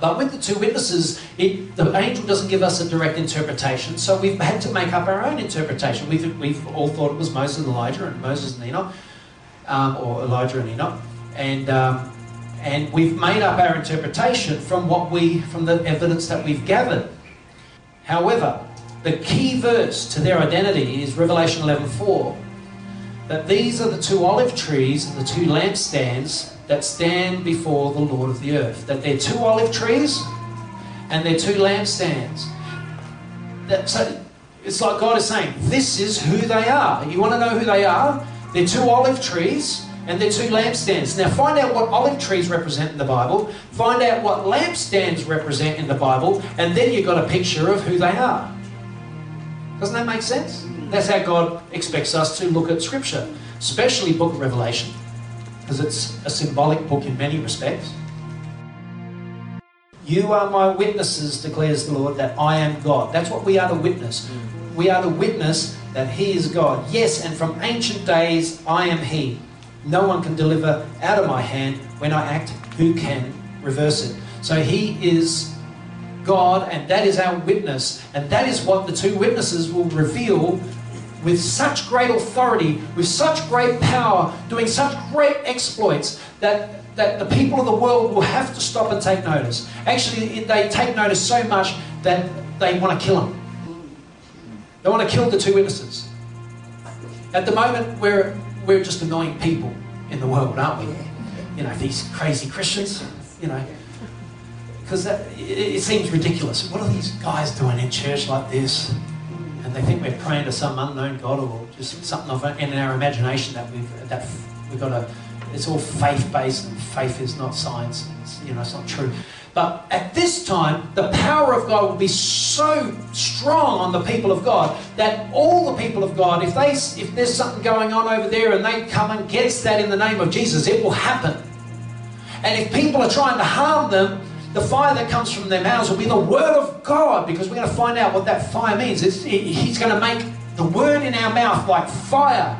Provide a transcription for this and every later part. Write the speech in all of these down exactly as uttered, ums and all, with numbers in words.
But with the two witnesses, it, the angel doesn't give us a direct interpretation, so we've had to make up our own interpretation. We've, we've all thought it was Moses and Elijah and Moses and Enoch, um, or Elijah and Enoch, and, um, and we've made up our interpretation from, what we, from the evidence that we've gathered. However, the key verse to their identity is Revelation eleven four, that these are the two olive trees and the two lampstands that stand before the Lord of the earth. That they're two olive trees and they're two lampstands. That, so it's like God is saying, this is who they are. You want to know who they are? They're two olive trees and they're two lampstands. Now find out what olive trees represent in the Bible. Find out what lampstands represent in the Bible. And then you've got a picture of who they are. Doesn't that make sense? That's how God expects us to look at Scripture, especially Book of Revelation, because it's a symbolic book in many respects. You are my witnesses, declares the Lord, that I am God. That's what we are to witness. We are to witness that He is God. Yes, and from ancient days I am He. No one can deliver out of my hand. When I act, who can reverse it? So He is God, and that is our witness, and that is what the two witnesses will reveal with such great authority, with such great power, doing such great exploits that, that the people of the world will have to stop and take notice. Actually, they take notice so much that they want to kill them. They want to kill the two witnesses. At the moment, we're, we're just annoying people in the world, aren't we? You know, these crazy Christians, you know. Because it seems ridiculous. What are these guys doing in church like this? And they think we're praying to some unknown God or just something of in our imagination that we've that we've got a. It's all faith-based, and faith is not science. It's, you know, it's not true. But at this time, the power of God will be so strong on the people of God that all the people of God, if they if there's something going on over there and they come and get that in the name of Jesus, it will happen. And if people are trying to harm them, the fire that comes from their mouths will be the word of God, because we're going to find out what that fire means. It's, it, he's going to make the word in our mouth like fire.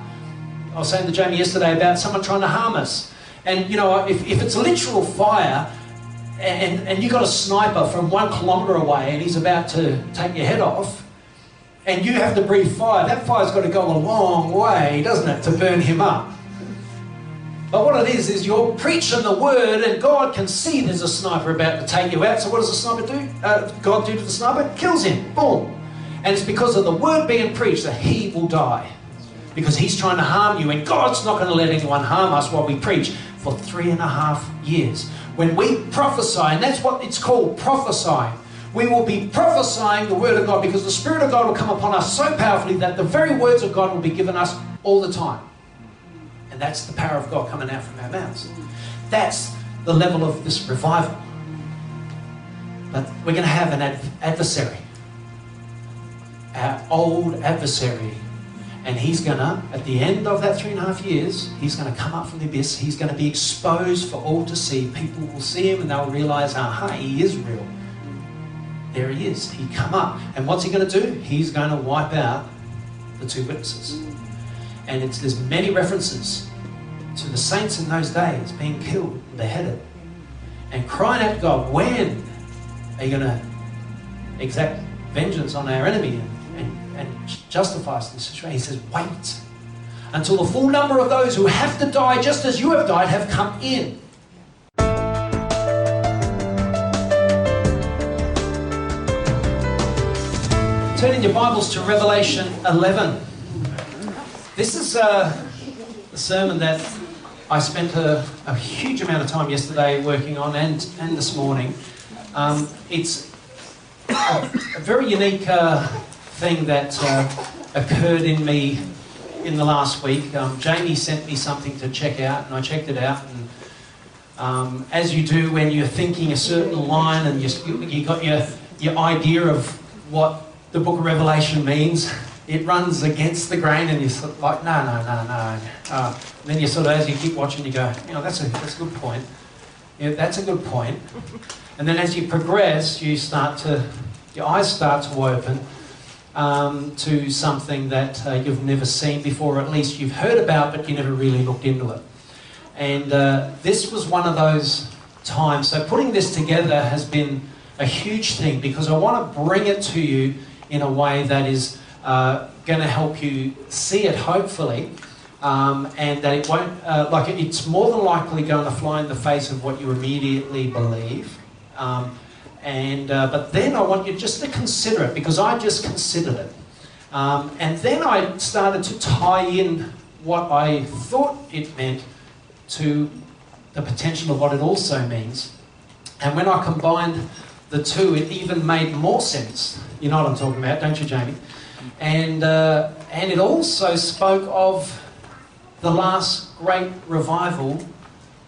I was saying to Jamie yesterday about someone trying to harm us. And, you know, if, if it's literal fire and, and you've got a sniper from one kilometre away and he's about to take your head off and you have to breathe fire, that fire's got to go a long way, doesn't it, to burn him up. But what it is, is you're preaching the word and God can see there's a sniper about to take you out. So what does the sniper do? Uh, God do to the sniper? Kills him. Boom. And it's because of the word being preached that he will die. Because he's trying to harm you. And God's not going to let anyone harm us while we preach for three and a half years. When we prophesy, and that's what it's called, prophesying. We will be prophesying the word of God, because the Spirit of God will come upon us so powerfully that the very words of God will be given us all the time. And that's the power of God coming out from our mouths. That's the level of this revival. But we're going to have an adversary. Our old adversary. And he's going to, at the end of that three and a half years, he's going to come up from the abyss. He's going to be exposed for all to see. People will see him and they'll realise, aha, he is real. There he is. He come up. And what's he going to do? He's going to wipe out the two witnesses. And it's, there's many references to the saints in those days being killed, beheaded, and crying out to God, when are you going to exact vengeance on our enemy and, and justify us in this situation? He says, wait until the full number of those who have to die, just as you have died, have come in. Turn in your Bibles to Revelation eleven. This is a, a sermon that I spent a, a huge amount of time yesterday working on, and, and this morning. Um, it's a, a very unique uh, thing that uh, occurred in me in the last week. Um, Jamie sent me something to check out, and I checked it out. And um, as you do when you're thinking a certain line and you, you got your, your idea of what the book of Revelation means, it runs against the grain, and you're sort of like, no, no, no, no. Uh, and then you sort of, as you keep watching, you go, you know, that's a, that's a good point. Yeah, that's a good point. And then as you progress, you start to, your eyes start to open um, to something that uh, you've never seen before, or at least you've heard about, but you never really looked into it. And uh, this was one of those time. So putting this together has been a huge thing, because I want to bring it to you in a way that is uh, going to help you see it, hopefully, um, and that it won't, uh, like, it's more than likely going to fly in the face of what you immediately believe. Um, and uh, But then I want you just to consider it, because I just considered it. Um, and then I started to tie in what I thought it meant to the potential of what it also means. And when I combined the two, it even made more sense. You know what I'm talking about, don't you, Jamie? And, uh, and it also spoke of the last great revival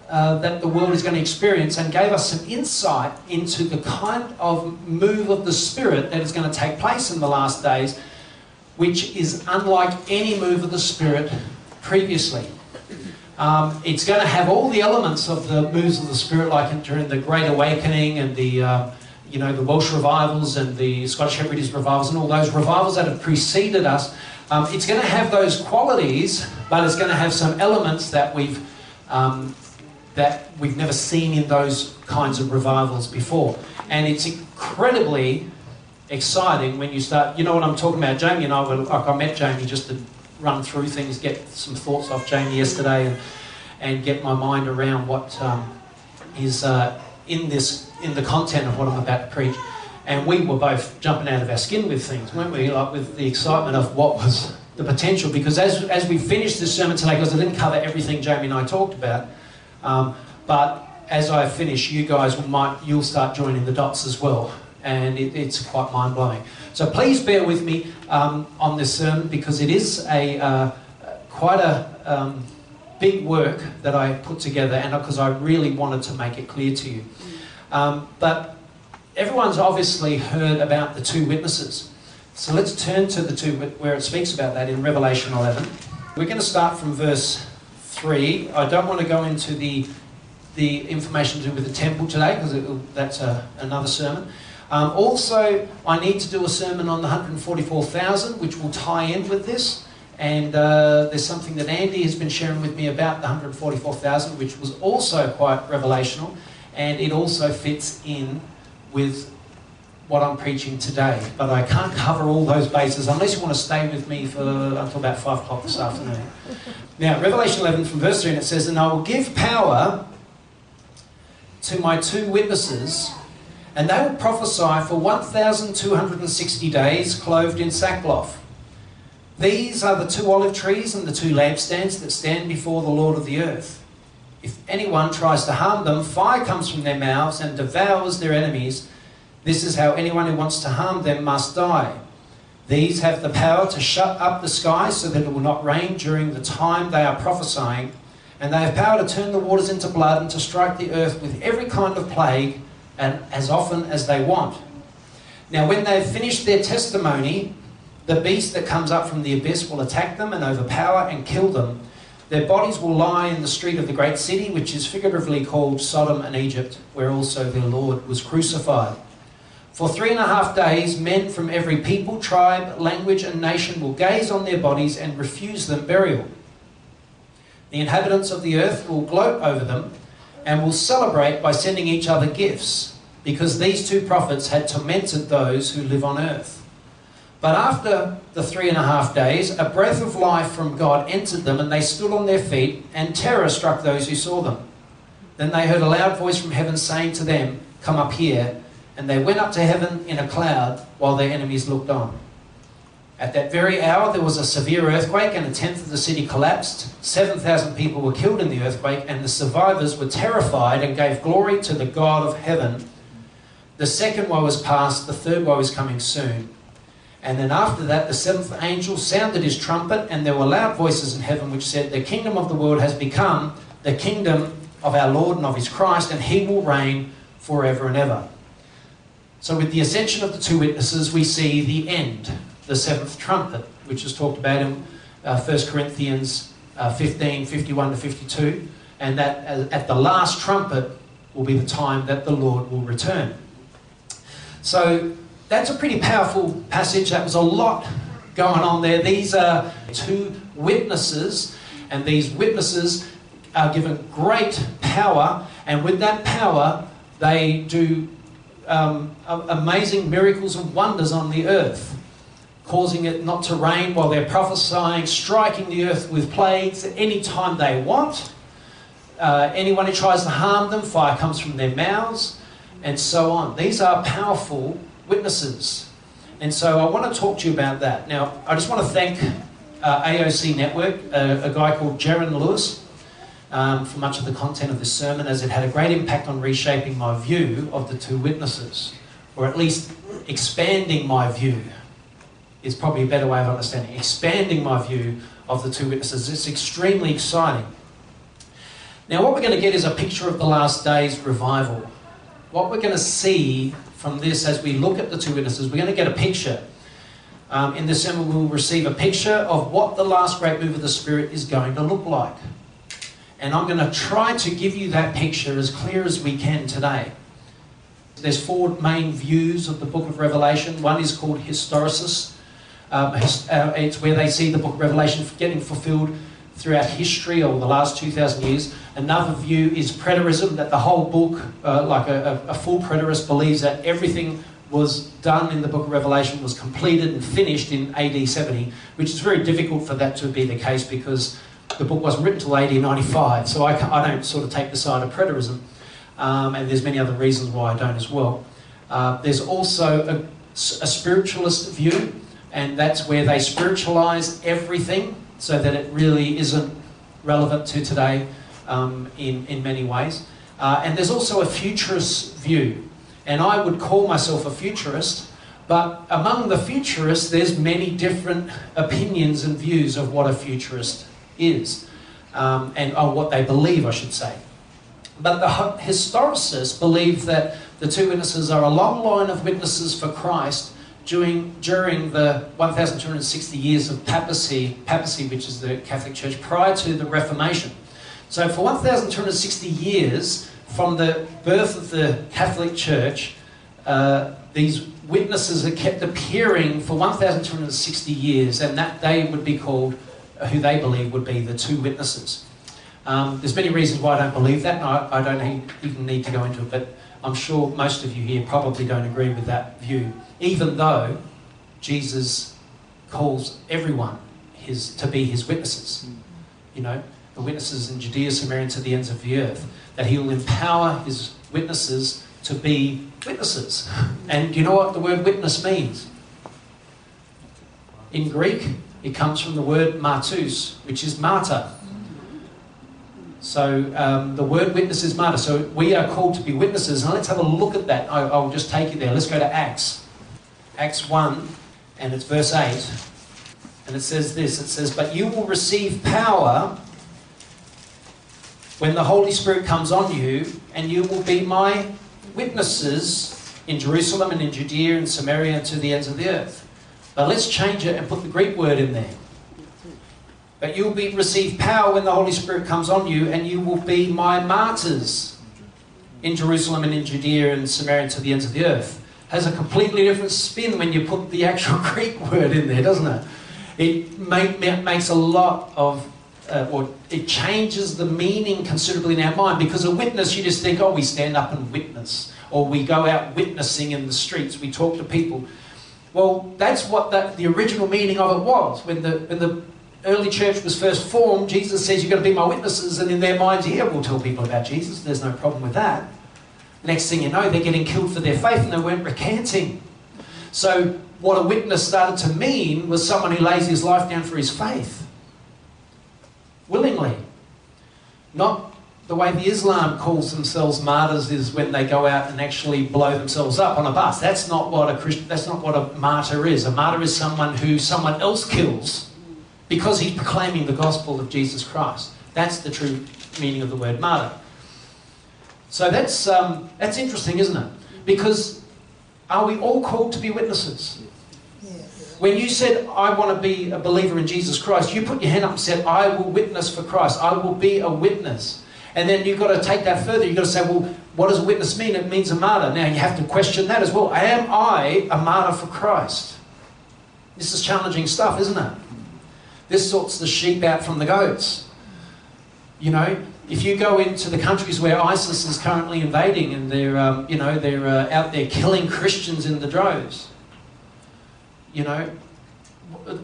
uh, that the world is going to experience, and gave us some insight into the kind of move of the Spirit that is going to take place in the last days, which is unlike any move of the Spirit previously. Um, it's going to have all the elements of the moves of the Spirit, like during the Great Awakening and the, uh, you know, the Welsh revivals and the Scottish Hebrides revivals and all those revivals that have preceded us. Um, it's going to have those qualities, but it's going to have some elements that we've um, that we've never seen in those kinds of revivals before, and it's incredibly exciting when you start. You know what I'm talking about, Jamie and I. Were, like I met Jamie just to run through things, get some thoughts off Jamie yesterday, and and get my mind around what um, is uh, in this in the content of what I'm about to preach. And we were both jumping out of our skin with things, weren't we? Like with the excitement of what was the potential. Because as as we finished this sermon today, because I didn't cover everything Jamie and I talked about, um, but as I finish, you guys might you'll start joining the dots as well. And it, it's quite mind-blowing. So please bear with me um, on this sermon, because it is a uh, quite a um, big work that I put together, and because I really wanted to make it clear to you. Um, but everyone's obviously heard about the two witnesses. So let's turn to the two where it speaks about that in Revelation eleven. We're going to start from verse three. I don't want to go into the, the information to do with the temple today, because that's a, another sermon. Um, also, I need to do a sermon on the one hundred forty-four thousand, which will tie in with this. And uh, there's something that Andy has been sharing with me about the one hundred forty-four thousand, which was also quite revelational. And it also fits in with what I'm preaching today. But I can't cover all those bases unless you want to stay with me for until about five o'clock this afternoon. Now, Revelation eleven from verse three, and it says, "And I will give power to my two witnesses, and they will prophesy for one thousand two hundred sixty days, clothed in sackcloth. These are the two olive trees and the two lampstands that stand before the Lord of the earth. If anyone tries to harm them, fire comes from their mouths and devours their enemies. This is how anyone who wants to harm them must die. These have the power to shut up the sky so that it will not rain during the time they are prophesying, and they have power to turn the waters into blood and to strike the earth with every kind of plague, and as often as they want. Now when they've finished their testimony, the beast that comes up from the abyss will attack them and overpower and kill them. Their bodies will lie in the street of the great city, which is figuratively called Sodom and Egypt, where also their Lord was crucified. For three and a half days, men from every people, tribe, language and nation will gaze on their bodies and refuse them burial. The inhabitants of the earth will gloat over them, and will celebrate by sending each other gifts, because these two prophets had tormented those who live on earth. But after the three and a half days, a breath of life from God entered them, and they stood on their feet, and terror struck those who saw them. Then they heard a loud voice from heaven saying to them, 'Come up here.' And they went up to heaven in a cloud, while their enemies looked on. At that very hour there was a severe earthquake, and a tenth of the city collapsed. seven thousand people were killed in the earthquake, and the survivors were terrified and gave glory to the God of heaven. The second woe is past, the third woe is coming soon. And then after that the seventh angel sounded his trumpet, and there were loud voices in heaven which said, 'The kingdom of the world has become the kingdom of our Lord and of his Christ, and he will reign forever and ever.'" So with the ascension of the two witnesses, we see the end, the seventh trumpet, which is talked about in uh, First Corinthians uh, fifteen, fifty-one to fifty-two, and that uh, at the last trumpet will be the time that the Lord will return. So that's a pretty powerful passage. That was a lot going on there. These are two witnesses, and these witnesses are given great power, and with that power they do um, amazing miracles and wonders on the earth, causing it not to rain while they're prophesying, striking the earth with plagues at any time they want. Uh, anyone who tries to harm them, fire comes from their mouths, and so on. These are powerful witnesses. And so I want to talk to you about that. Now, I just want to thank uh, A O C Network, uh, a guy called Jaron Lewis, um, for much of the content of this sermon, as it had a great impact on reshaping my view of the two witnesses, or at least expanding my view is probably a better way of understanding, expanding my view of the two witnesses. It's extremely exciting. Now, what we're going to get is a picture of the last days revival. What we're going to see from this as we look at the two witnesses, we're going to get a picture. Um, in this sermon, we'll receive a picture of what the last great move of the Spirit is going to look like. And I'm going to try to give you that picture as clear as we can today. There's four main views of the book of Revelation. One is called historicis. Um, it's where they see the book of Revelation getting fulfilled throughout history over the last two thousand years. Another view is preterism, that the whole book, uh, like a, a full preterist, believes that everything was done in the book of Revelation was completed and finished in A D seventy, which is very difficult for that to be the case because the book wasn't written until A D ninety-five. So I, I don't sort of take the side of preterism, um, and there's many other reasons why I don't as well. Uh, there's also a, a spiritualist view, and that's where they spiritualize everything so that it really isn't relevant to today um, in, in many ways. Uh, and there's also a futurist view. And I would call myself a futurist, but among the futurists, there's many different opinions and views of what a futurist is, um, and or what they believe, I should say. But the historicists believe that the two witnesses are a long line of witnesses for Christ During, during the one thousand two hundred sixty years of papacy, papacy, which is the Catholic Church, prior to the Reformation. So for one thousand two hundred sixty years, from the birth of the Catholic Church, uh, these witnesses are kept appearing for one thousand two hundred sixty years, and that they would be called, who they believe would be the two witnesses. Um, there's many reasons why I don't believe that, and I, I don't even need to go into it, but I'm sure most of you here probably don't agree with that view, even though Jesus calls everyone his, to be his witnesses. You know, the witnesses in Judea, Samaria, and to the ends of the earth, that he will empower his witnesses to be witnesses. And you know what the word witness means? In Greek, it comes from the word martus, which is martyr. So um, the word witness is martyr. So we are called to be witnesses. And let's have a look at that. I, I'll just take you there. Let's go to Acts. Acts one, and it's verse eight. And it says this. It says, "But you will receive power when the Holy Spirit comes on you, and you will be my witnesses in Jerusalem and in Judea and Samaria and to the ends of the earth." But let's change it and put the Greek word in there. "But you'll be, receive power when the Holy Spirit comes on you, and you will be my martyrs in Jerusalem and in Judea and Samaria and to the ends of the earth." Has a completely different spin when you put the actual Greek word in there, doesn't it? It make, makes a lot of, uh, or it changes the meaning considerably in our mind, because a witness, you just think, oh, we stand up and witness, or we go out witnessing in the streets, we talk to people. Well, that's what that, the original meaning of it was. When the, when the early church was first formed, Jesus says, "You're going to be my witnesses," and in their minds, yeah, we'll tell people about Jesus. There's no problem with that. Next thing you know, they're getting killed for their faith and they weren't recanting. So what a witness started to mean was someone who lays his life down for his faith. Willingly. Not the way the Islam calls themselves martyrs, is when they go out and actually blow themselves up on a bus. That's not what a Christian, that's not what a martyr is. A martyr is someone who someone else kills, because he's proclaiming the gospel of Jesus Christ. That's the true meaning of the word martyr. So that's, um, that's interesting, isn't it? Because are we all called to be witnesses? Yes. When you said, "I want to be a believer in Jesus Christ," you put your hand up and said, "I will witness for Christ. I will be a witness." And then you've got to take that further. You've got to say, well, what does a witness mean? It means a martyr. Now you have to question that as well. Am I a martyr for Christ? This is challenging stuff, isn't it? This sorts the sheep out from the goats. You know, If you go into the countries where ISIS is currently invading and they're, um, you know, they're uh, out there killing Christians in the droves, you know,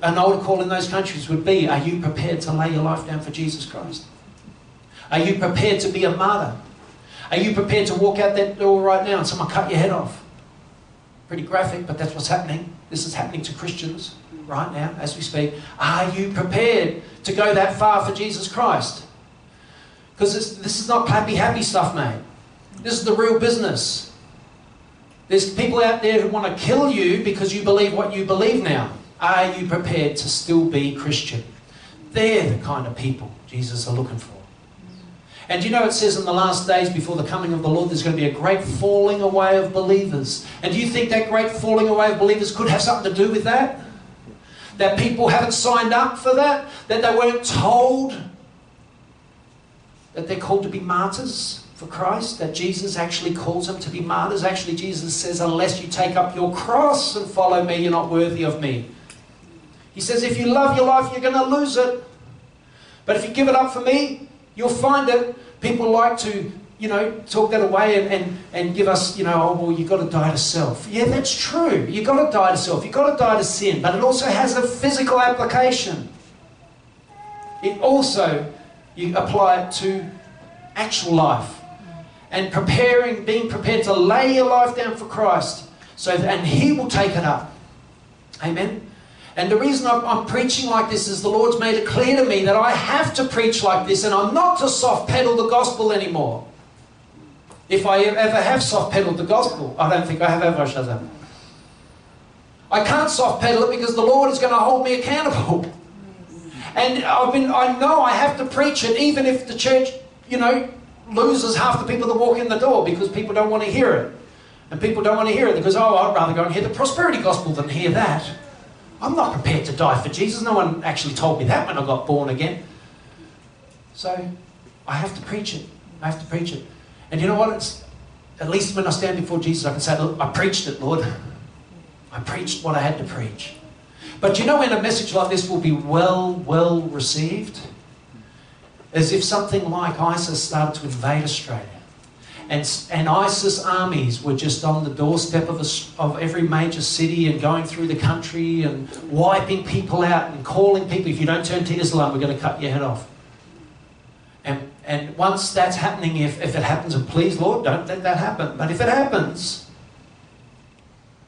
an old call in those countries would be, are you prepared to lay your life down for Jesus Christ? Are you prepared to be a martyr? Are you prepared to walk out that door right now and someone cut your head off? Pretty graphic, but that's what's happening. This is happening to Christians right now as we speak. Are you prepared to go that far for Jesus Christ? Because this is not happy, happy stuff, mate. This is the real business. There's people out there who want to kill you because you believe what you believe now. Are you prepared to still be Christian? They're the kind of people Jesus is looking for. And you know it says in the last days before the coming of the Lord, there's going to be a great falling away of believers. And do you think that great falling away of believers could have something to do with that? That people haven't signed up for that? That they weren't told that they're called to be martyrs for Christ, that Jesus actually calls them to be martyrs. Actually, Jesus says, unless you take up your cross and follow me, you're not worthy of me. He says, if you love your life, you're going to lose it. But if you give it up for me, you'll find it. People like to, you know, talk that away and, and, and give us, you know, oh, well, you've got to die to self. Yeah, that's true. You've got to die to self. You've got to die to sin. But it also has a physical application. It also, you apply it to actual life. And preparing, being prepared to lay your life down for Christ, so that, and He will take it up. Amen? And the reason I'm, I'm preaching like this is the Lord's made it clear to me that I have to preach like this, and I'm not to soft pedal the gospel anymore. If I ever have soft pedaled the gospel, I don't think I have ever, Shazam. I can't soft pedal it because the Lord is going to hold me accountable. And I've been, I know I have to preach it even if the church, you know, loses half the people that walk in the door, because people don't want to hear it. And people don't want to hear it because, oh, I'd rather go and hear the prosperity gospel than hear that. I'm not prepared to die for Jesus. No one actually told me that when I got born again. So I have to preach it. I have to preach it. And you know what? It's, at least when I stand before Jesus, I can say, look, I preached it, Lord. I preached what I had to preach. But you know when a message like this will be well, well received? As if something like ISIS started to invade Australia. And, and ISIS armies were just on the doorstep of, a, of every major city and going through the country and wiping people out and calling people, if you don't turn to Islam, we're going to cut your head off. And, and once that's happening, if, if it happens, and please, Lord, don't let that happen. But if it happens,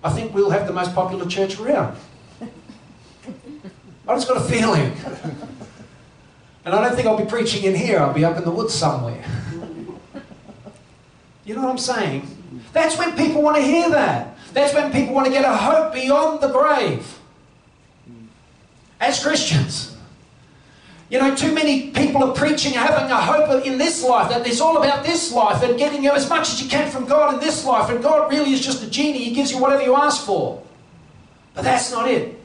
I think we'll have the most popular church around. I just got a feeling. And I don't think I'll be preaching in here. I'll be up in the woods somewhere. You know what I'm saying? That's when people want to hear that. That's when people want to get a hope beyond the grave. As Christians. You know, too many people are preaching, having a hope in this life, that it's all about this life and getting you as much as you can from God in this life. And God really is just a genie. He gives you whatever you ask for. But that's not it.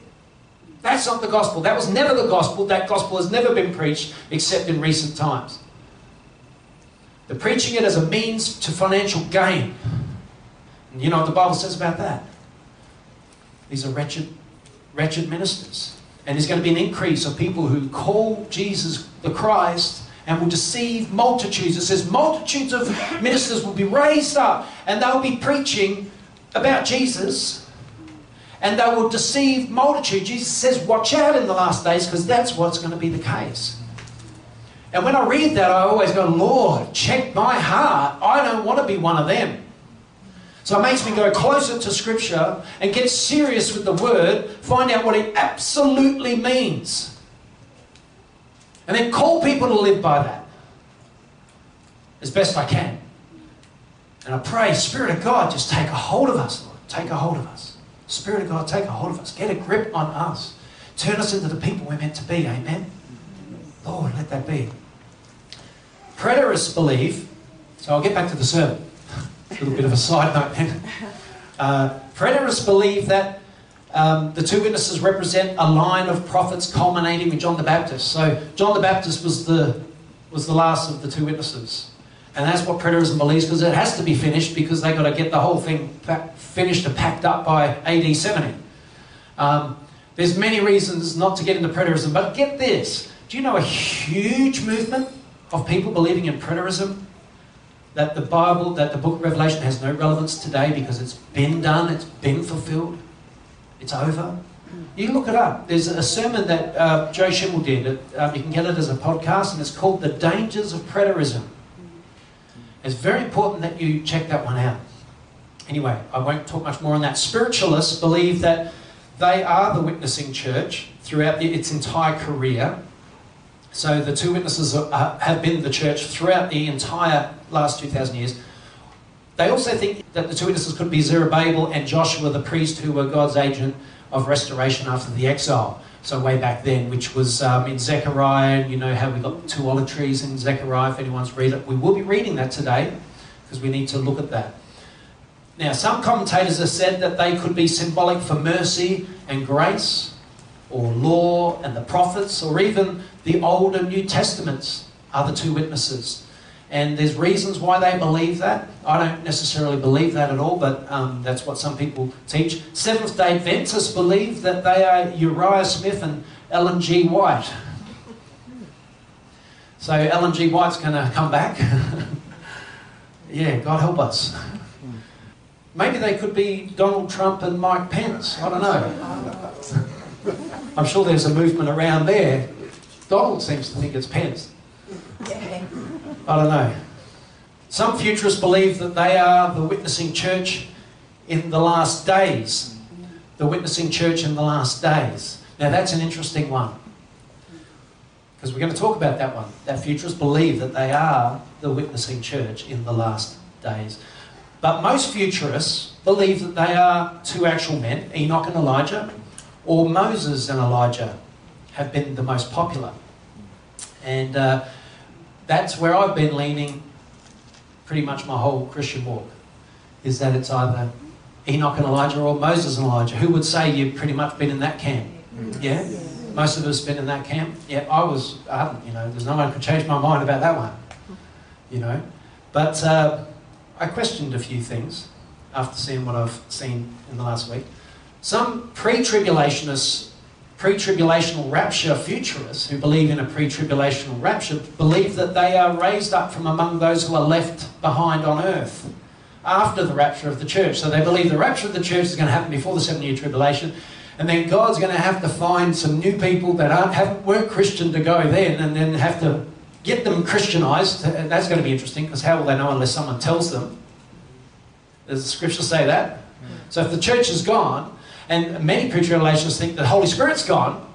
That's not the gospel. That was never the gospel. That gospel has never been preached except in recent times. They're preaching it as a means to financial gain. And you know what the Bible says about that? These are wretched, wretched ministers. And there's going to be an increase of people who call Jesus the Christ and will deceive multitudes. It says multitudes of ministers will be raised up and they'll be preaching about Jesus. And they will deceive multitudes. Jesus says, watch out in the last days, because that's what's going to be the case. And when I read that, I always go, Lord, check my heart. I don't want to be one of them. So it makes me go closer to Scripture and get serious with the Word, find out what it absolutely means. And then call people to live by that as best I can. And I pray, Spirit of God, just take a hold of us, Lord. Take a hold of us. Spirit of God, take a hold of us. Get a grip on us. Turn us into the people we're meant to be. Amen? Lord, let that be. Preterists believe, so I'll get back to the sermon. A little bit of a side note then. Uh, preterists believe that um, the two witnesses represent a line of prophets culminating with John the Baptist. So John the Baptist was the, was the last of the two witnesses. And that's what preterism believes, because it has to be finished, because they've got to get the whole thing back, finished and packed up by A D seventy. Um, there's many reasons not to get into preterism, but get this. Do you know a huge movement of people believing in preterism, that the Bible, that the book of Revelation has no relevance today because it's been done, it's been fulfilled, it's over. You can look it up. There's a sermon that uh, Joe Schimmel did. It, um, you can get it as a podcast, and it's called The Dangers of Preterism. It's very important that you check that one out. Anyway, I won't talk much more on that. Spiritualists believe that they are the witnessing church throughout the, its entire career. So the two witnesses are, uh, have been the church throughout the entire last two thousand years. They also think that the two witnesses could be Zerubbabel and Joshua the priest, who were God's agent of restoration after the exile. So way back then, which was um, in Zechariah, you know how we got two olive trees in Zechariah, if anyone's read it. We will be reading that today because we need to look at that. Now, some commentators have said that they could be symbolic for mercy and grace, or law and the prophets, or even the Old and New Testaments are the two witnesses. And there's reasons why they believe that. I don't necessarily believe that at all, but um, that's what some people teach. Seventh-day Adventists believe that they are Uriah Smith and Ellen G. White. So Ellen G. White's going to come back. Yeah, God help us. Maybe they could be Donald Trump and Mike Pence. I don't know. I'm sure there's a movement around there. Donald seems to think it's Pence. I don't know. Some futurists believe that they are the witnessing church in the last days. The witnessing church in the last days. Now that's an interesting one, because we're going to talk about that one. That futurists believe that they are the witnessing church in the last days. But most futurists believe that they are two actual men, Enoch and Elijah, or Moses and Elijah have been the most popular. And uh, that's where I've been leaning pretty much my whole Christian walk, is that it's either Enoch and Elijah or Moses and Elijah. Who would say you've pretty much been in that camp? Yeah? Most of us have been in that camp. Yeah, I was, I you know, there's no one could change my mind about that one, you know. But... Uh, I questioned a few things after seeing what I've seen in the last week. Some pre-tribulationists, pre-tribulational rapture futurists who believe in a pre-tribulational rapture believe that they are raised up from among those who are left behind on earth after the rapture of the church. So they believe the rapture of the church is going to happen before the seven-year tribulation, and then God's going to have to find some new people that aren't, haven't, weren't Christian to go then, and then have to get them Christianized. And that's going to be interesting, because how will they know unless someone tells them? Does the scripture say that? Mm. So if the church is gone, and many pre-tribulationists think that the Holy Spirit's gone,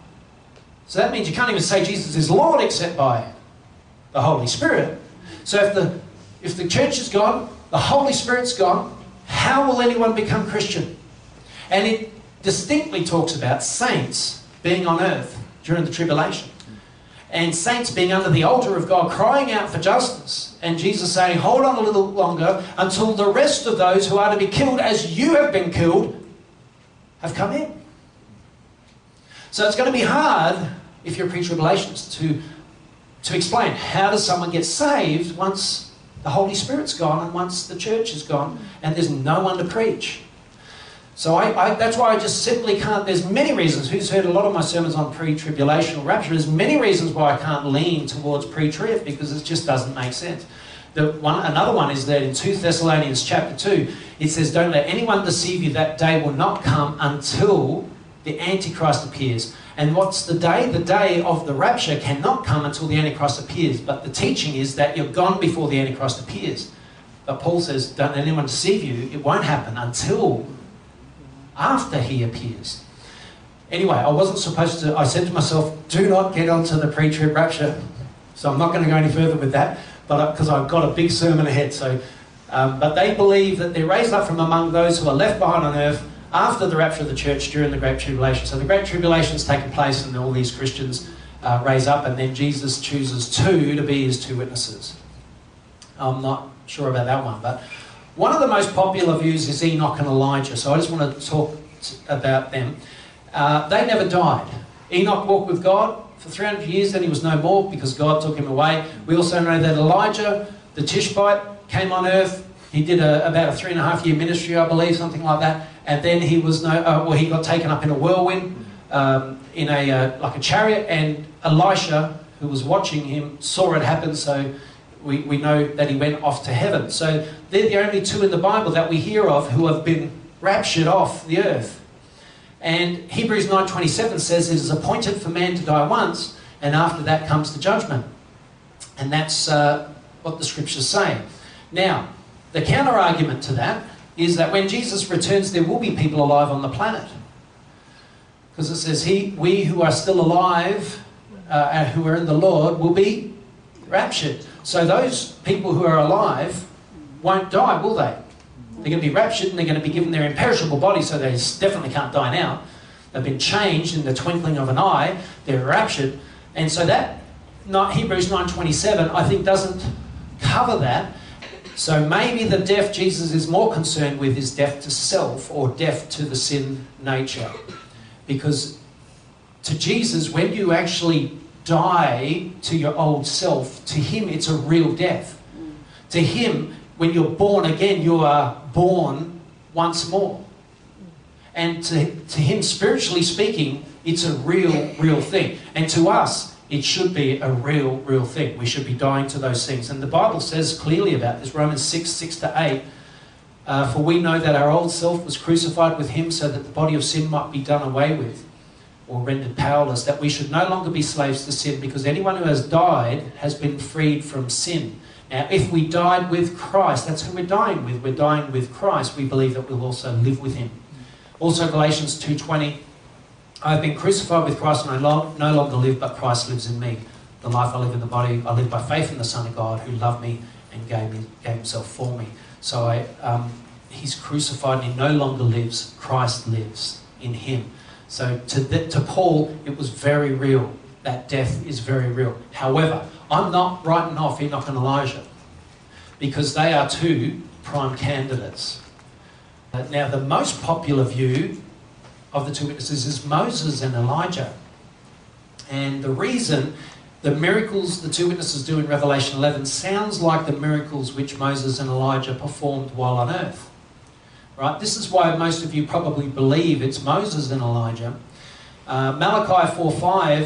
so that means you can't even say Jesus is Lord except by the Holy Spirit. So if the, if the church is gone, the Holy Spirit's gone, how will anyone become Christian? And it distinctly talks about saints being on earth during the tribulation, and saints being under the altar of God, crying out for justice, and Jesus saying, hold on a little longer until the rest of those who are to be killed as you have been killed have come in. So it's going to be hard, if you're a pre-tribulationist, to, to explain how does someone get saved once the Holy Spirit's gone and once the church is gone and there's no one to preach. So I, I, that's why I just simply can't, there's many reasons, who's heard a lot of my sermons on pre-tribulational rapture, there's many reasons why I can't lean towards pre-trib, because it just doesn't make sense. The one, another one is that in Second Thessalonians chapter two, it says, don't let anyone deceive you, that day will not come until the Antichrist appears. And what's the day? The day of the rapture cannot come until the Antichrist appears. But the teaching is that you're gone before the Antichrist appears. But Paul says, don't let anyone deceive you, it won't happen until... after he appears. Anyway, I wasn't supposed to, I said to myself, do not get onto the pre-trib rapture. So I'm not going to go any further with that, but because I've got a big sermon ahead. So, um, but they believe that they're raised up from among those who are left behind on earth after the rapture of the church during the Great Tribulation. So the Great Tribulation's taken place, and all these Christians uh, raise up, and then Jesus chooses two to be his two witnesses. I'm not sure about that one, but... one of the most popular views is Enoch and Elijah, so I just want to talk t- about them. Uh, they never died. Enoch walked with God for three hundred years, then he was no more because God took him away. We also know that Elijah, the Tishbite, came on earth. He did a, about a three and a half year ministry, I believe, something like that. And then he was no, uh, well, he got taken up in a whirlwind, um, in a uh, like a chariot. And Elisha, who was watching him saw it happen, so we, we know that he went off to heaven. So they're the only two in the Bible that we hear of who have been raptured off the earth. And Hebrews nine twenty-seven says it is appointed for man to die once, and after that comes the judgment. And that's uh, what the scriptures say. Now, the counter-argument to that is that when Jesus returns, there will be people alive on the planet. Because it says, he, we who are still alive, uh, who are in the Lord, will be raptured. So those people who are alive won't die, will they? They're going to be raptured, and they're going to be given their imperishable body, so they definitely can't die now. They've been changed in the twinkling of an eye. They're raptured. And so that, not Hebrews nine twenty-seven, I think, doesn't cover that. So maybe the death Jesus is more concerned with is death to self, or death to the sin nature. Because to Jesus, when you actually die to your old self, to him it's a real death. To him, when you're born again, you are born once more. And to, to him, spiritually speaking, it's a real, real thing. And to us, it should be a real, real thing. We should be dying to those things. And the Bible says clearly about this, Romans six, six to eight, Uh, for we know that our old self was crucified with him so that the body of sin might be done away with, or rendered powerless, that we should no longer be slaves to sin, because anyone who has died has been freed from sin. Now, if we died with Christ, that's who we're dying with. We're dying with Christ. We believe that we'll also live with him. Also, Galatians two twenty, I have been crucified with Christ, and I lo- no longer live, but Christ lives in me. The life I live in the body, I live by faith in the Son of God, who loved me and gave, me, gave himself for me. So I, um, he's crucified, and he no longer lives. Christ lives in him. So to, the, to Paul, it was very real. That death is very real. However, I'm not writing off Enoch and Elijah, because they are two prime candidates. Uh, now, the most popular view of the two witnesses is Moses and Elijah. And the reason the miracles the two witnesses do in Revelation eleven sounds like the miracles which Moses and Elijah performed while on earth. Right? This is why most of you probably believe it's Moses and Elijah. Uh, Malachi four five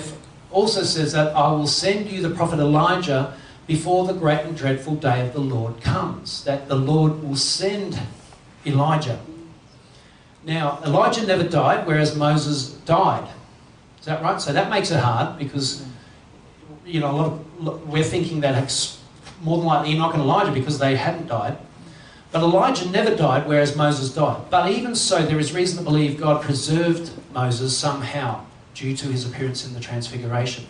also says that I will send you the prophet Elijah before the great and dreadful day of the Lord comes, that the Lord will send Elijah. Now, Elijah never died, whereas Moses died. Is that right? So that makes it hard, because you know, a lot of, we're thinking that more than likely Enoch and Elijah, because they hadn't died. But Elijah never died, whereas Moses died. But even so, there is reason to believe God preserved Moses somehow due to his appearance in the Transfiguration.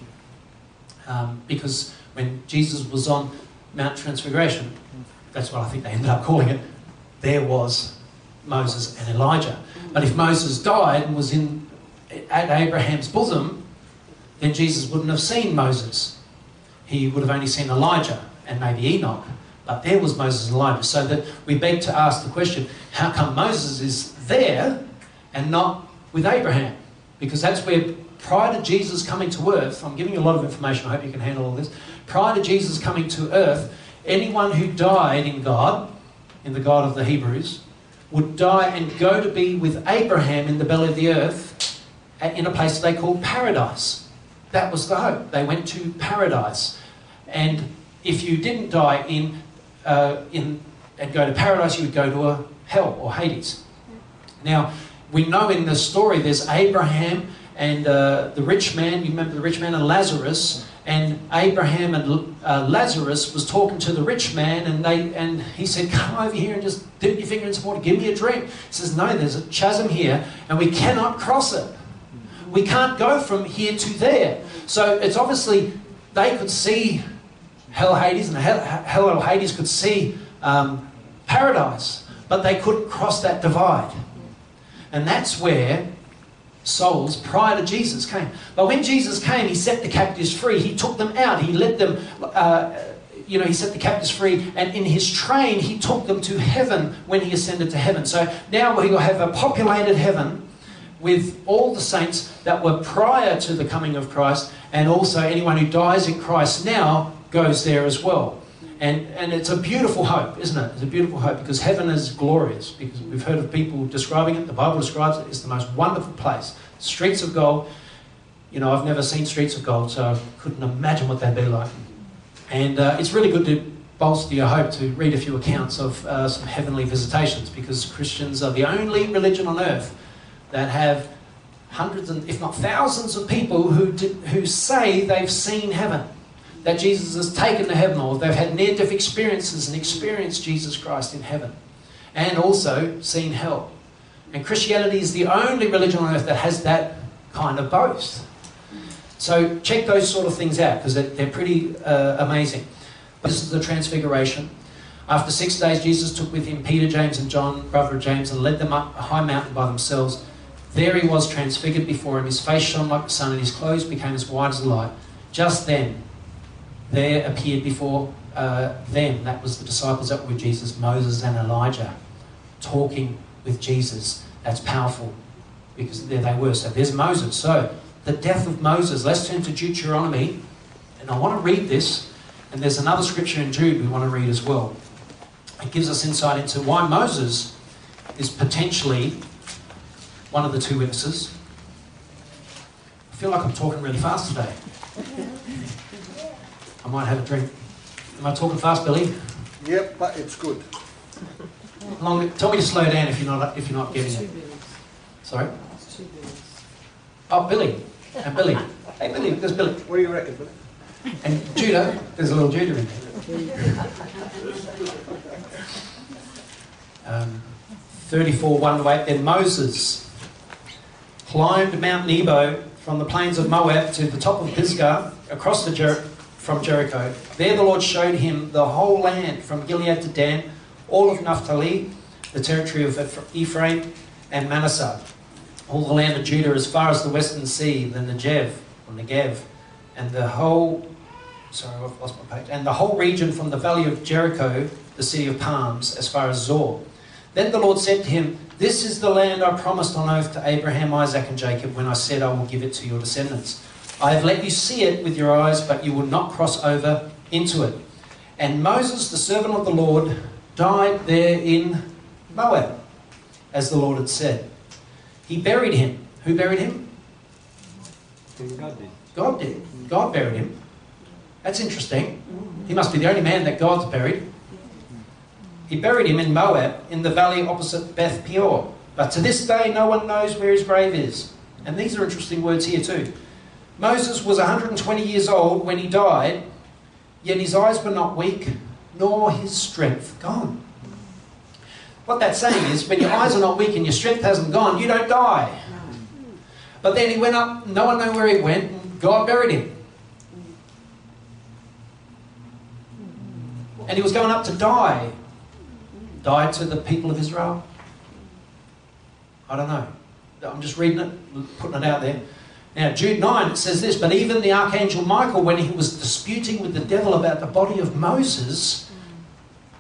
Um, because when Jesus was on Mount Transfiguration, that's what I think they ended up calling it, there was Moses and Elijah. But if Moses died and was in at Abraham's bosom, then Jesus wouldn't have seen Moses. He would have only seen Elijah and maybe Enoch. But there was Moses and Elijah. So that we beg to ask the question, how come Moses is there and not with Abraham? Because that's where, prior to Jesus coming to earth, I'm giving you a lot of information, I hope you can handle all this. Prior to Jesus coming to earth, anyone who died in God, in the God of the Hebrews, would die and go to be with Abraham in the belly of the earth in a place they call paradise. That was the hope. They went to paradise. And if you didn't die in uh, in and go to paradise, you would go to a hell or Hades. Now, we know in the story there's Abraham and uh, the rich man. You remember the rich man and Lazarus. And Abraham and uh, Lazarus was talking to the rich man, and they and he said, come over here and just dip your finger in some water. Give me a drink. He says, no, there's a chasm here, and we cannot cross it. We can't go from here to there. So it's obviously they could see Hell Hades, and Hell, Hell Hades could see um, paradise, but they couldn't cross that divide. And that's where souls prior to Jesus came. But when Jesus came, he set the captives free. He took them out. He led them, uh, you know, he set the captives free. And in his train, he took them to heaven when he ascended to heaven. So now we will have a populated heaven with all the saints that were prior to the coming of Christ, and also anyone who dies in Christ now goes there as well. And and it's a beautiful hope, isn't it? It's a beautiful hope, because heaven is glorious, because we've heard of people describing it. The Bible describes it. It's the most wonderful place. Streets of gold. You know, I've never seen streets of gold, so I couldn't imagine what they'd be like. And uh, it's really good to bolster your hope to read a few accounts of uh, some heavenly visitations, because Christians are the only religion on earth that have hundreds, and, if not thousands, of people who, did, who say they've seen heaven, that Jesus has taken to heaven, or they've had near-death experiences and experienced Jesus Christ in heaven, and also seen hell. And Christianity is the only religion on earth that has that kind of boast. So check those sort of things out, because they're pretty uh, amazing. This is the Transfiguration. After six days, Jesus took with him Peter, James, and John, brother of James, and led them up a high mountain by themselves. There he was, transfigured before him. His face shone like the sun, and his clothes became as white as the light. Just then, there appeared before uh, them, that was the disciples that were with Jesus, Moses and Elijah, talking with Jesus. That's powerful, because there they were. So there's Moses. So the death of Moses. Let's turn to Deuteronomy, and I want to read this, and there's another scripture in Jude we want to read as well. It gives us insight into why Moses is potentially one of the two witnesses. I feel like I'm talking really fast today. I might have a drink. Am I talking fast, Billy? Yep, but it's good. Long, tell me to slow down if you're not, if you're not getting it. Sorry? It's two Billies. Oh, Billy. And Billy. Hey, Billy, there's Billy. What do you reckon, Billy? And Judah, there's a little Judah in there. um, thirty-four, one to eight, then Moses climbed Mount Nebo from the plains of Moab to the top of Pisgah, across the Jer from Jericho. There the Lord showed him the whole land, from Gilead to Dan, all of Naphtali, the territory of Ephraim and Manasseh, all the land of Judah as far as the western sea, the Negev, or Negev, and the whole, sorry, I've lost my page, and the whole region from the valley of Jericho, the city of palms, as far as Zor. Then the Lord said to him, "This is the land I promised on oath to Abraham, Isaac, and Jacob when I said I will give it to your descendants. I have let you see it with your eyes, but you will not cross over into it." And Moses, the servant of the Lord, died there in Moab, as the Lord had said. He buried him. Who buried him? God did. God did. God buried him. That's interesting. He must be the only man that God's buried. He buried him in Moab, in the valley opposite Beth Peor. But to this day, no one knows where his grave is. And these are interesting words here too. Moses was one hundred twenty years old when he died, yet his eyes were not weak, nor his strength gone. What that's saying is, when your eyes are not weak and your strength hasn't gone, you don't die. But then he went up, no one knew where he went, and God buried him. And he was going up to die. Die to the people of Israel? I don't know. I'm just reading it, putting it out there. Now, Jude nine, it says this, "But even the archangel Michael, when he was disputing with the devil about the body of Moses,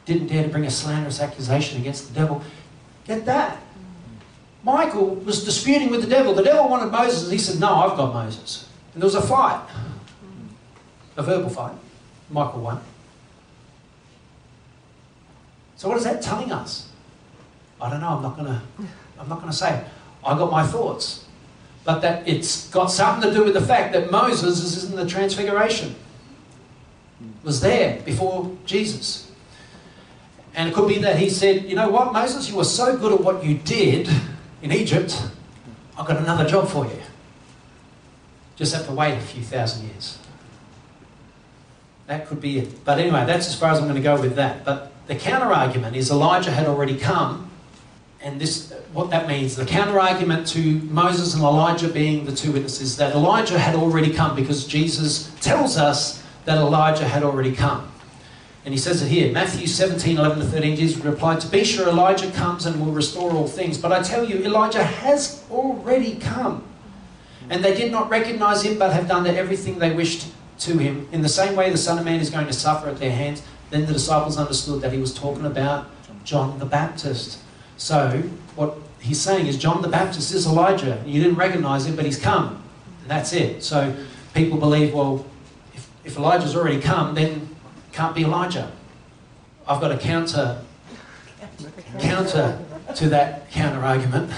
didn't dare to bring a slanderous accusation against the devil." Get that? Michael was disputing with the devil. The devil wanted Moses, and he said, "No, I've got Moses." And there was a fight, a verbal fight. Michael won. So what is that telling us? I don't know. I'm not gonna. I'm not gonna say. I got my thoughts, but that it's got something to do with the fact that Moses is in the Transfiguration. Was there before Jesus. And it could be that he said, "You know what, Moses, you were so good at what you did in Egypt, I've got another job for you. Just have to wait a few thousand years." That could be it. But anyway, that's as far as I'm going to go with that. But the counter-argument is Elijah had already come, and this, what that means, the counter-argument to Moses and Elijah being the two witnesses, that Elijah had already come, because Jesus tells us that Elijah had already come. And he says it here, Matthew seventeen, eleven to thirteen, Jesus replied, "To be sure, Elijah comes and will restore all things. But I tell you, Elijah has already come. And they did not recognize him, but have done everything they wished to him. In the same way, the Son of Man is going to suffer at their hands." Then the disciples understood that he was talking about John the Baptist. So what he's saying is John the Baptist is Elijah. You didn't recognize him, but he's come. And that's it. So people believe, well, if, if Elijah's already come, then can't be Elijah. I've got a counter, counter to that counter argument.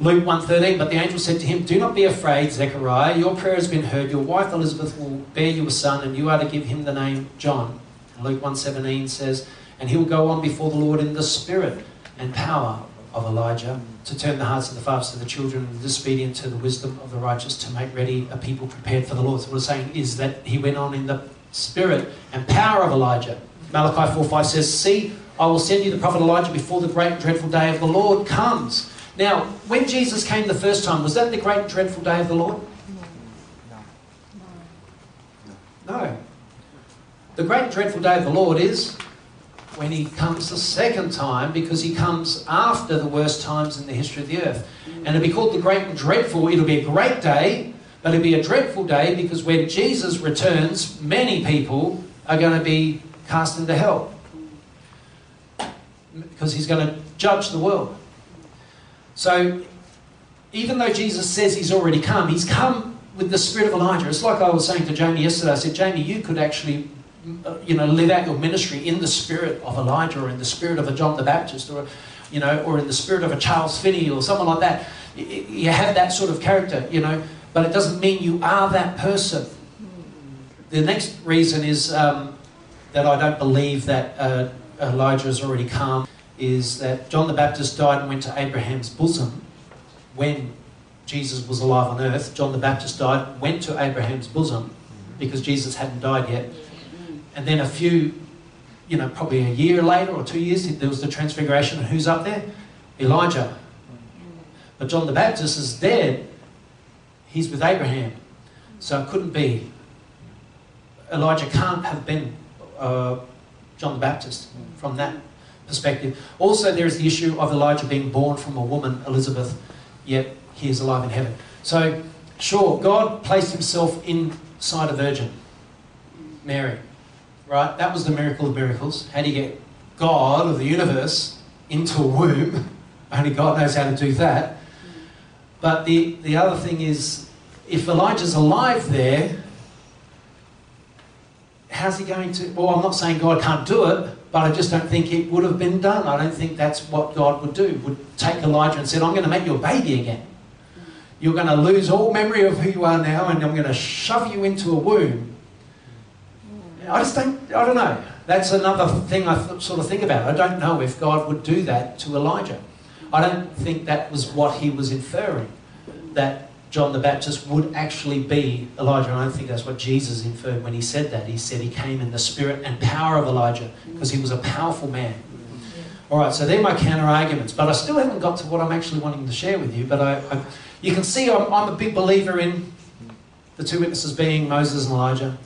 Luke one thirteen, but the angel said to him, do not be afraid, Zechariah, your prayer has been heard. Your wife Elizabeth will bear you a son, and you are to give him the name John. And Luke one seventeen says, and he will go on before the Lord in the spirit and power of Elijah, to turn the hearts of the fathers to the children, and the disobedient to the wisdom of the righteous, to make ready a people prepared for the Lord. So what we're saying is that he went on in the spirit and power of Elijah. Malachi four five says, see, I will send you the prophet Elijah before the great and dreadful day of the Lord comes. Now, when Jesus came the first time, was that the great and dreadful day of the Lord? No. No. No. The great and dreadful day of the Lord is when he comes the second time, because he comes after the worst times in the history of the earth. And it'll be called the great and dreadful. It'll be a great day, but it'll be a dreadful day, because when Jesus returns, many people are going to be cast into hell, because he's going to judge the world. So even though Jesus says he's already come, he's come with the spirit of Elijah. It's like I was saying to Jamie yesterday. I said, Jamie, you could actually, you know, live out your ministry in the spirit of Elijah, or in the spirit of a John the Baptist, or, you know, or in the spirit of a Charles Finney or someone like that. You have that sort of character, you know, but it doesn't mean you are that person. The next reason is um, that I don't believe that uh, Elijah has already come is that John the Baptist died and went to Abraham's bosom when Jesus was alive on earth. John the Baptist died, went to Abraham's bosom because Jesus hadn't died yet. And then a few, you know, probably a year later or two years, there was the transfiguration. And who's up there? Elijah. But John the Baptist is dead. He's with Abraham. So it couldn't be. Elijah can't have been uh, John the Baptist from that perspective. Also, there is the issue of Elijah being born from a woman, Elizabeth, yet he is alive in heaven. So, sure, God placed himself inside a virgin, Mary. Right, that was the miracle of miracles. How do you get God of the universe into a womb? Only God knows how to do that. But the, the other thing is, if Elijah's alive there, how's he going to... Well, I'm not saying God can't do it, but I just don't think it would have been done. I don't think that's what God would do, would take Elijah and said, I'm going to make you a baby again. You're going to lose all memory of who you are now, and I'm going to shove you into a womb. I just think, I don't know. That's another thing I th- sort of think about. I don't know if God would do that to Elijah. I don't think that was what he was inferring, that John the Baptist would actually be Elijah. And I don't think that's what Jesus inferred when he said that. He said he came in the spirit and power of Elijah because he was a powerful man. All right, so they're my counter-arguments. But I still haven't got to what I'm actually wanting to share with you. But I, I, you can see I'm, I'm a big believer in the two witnesses being Moses and Elijah.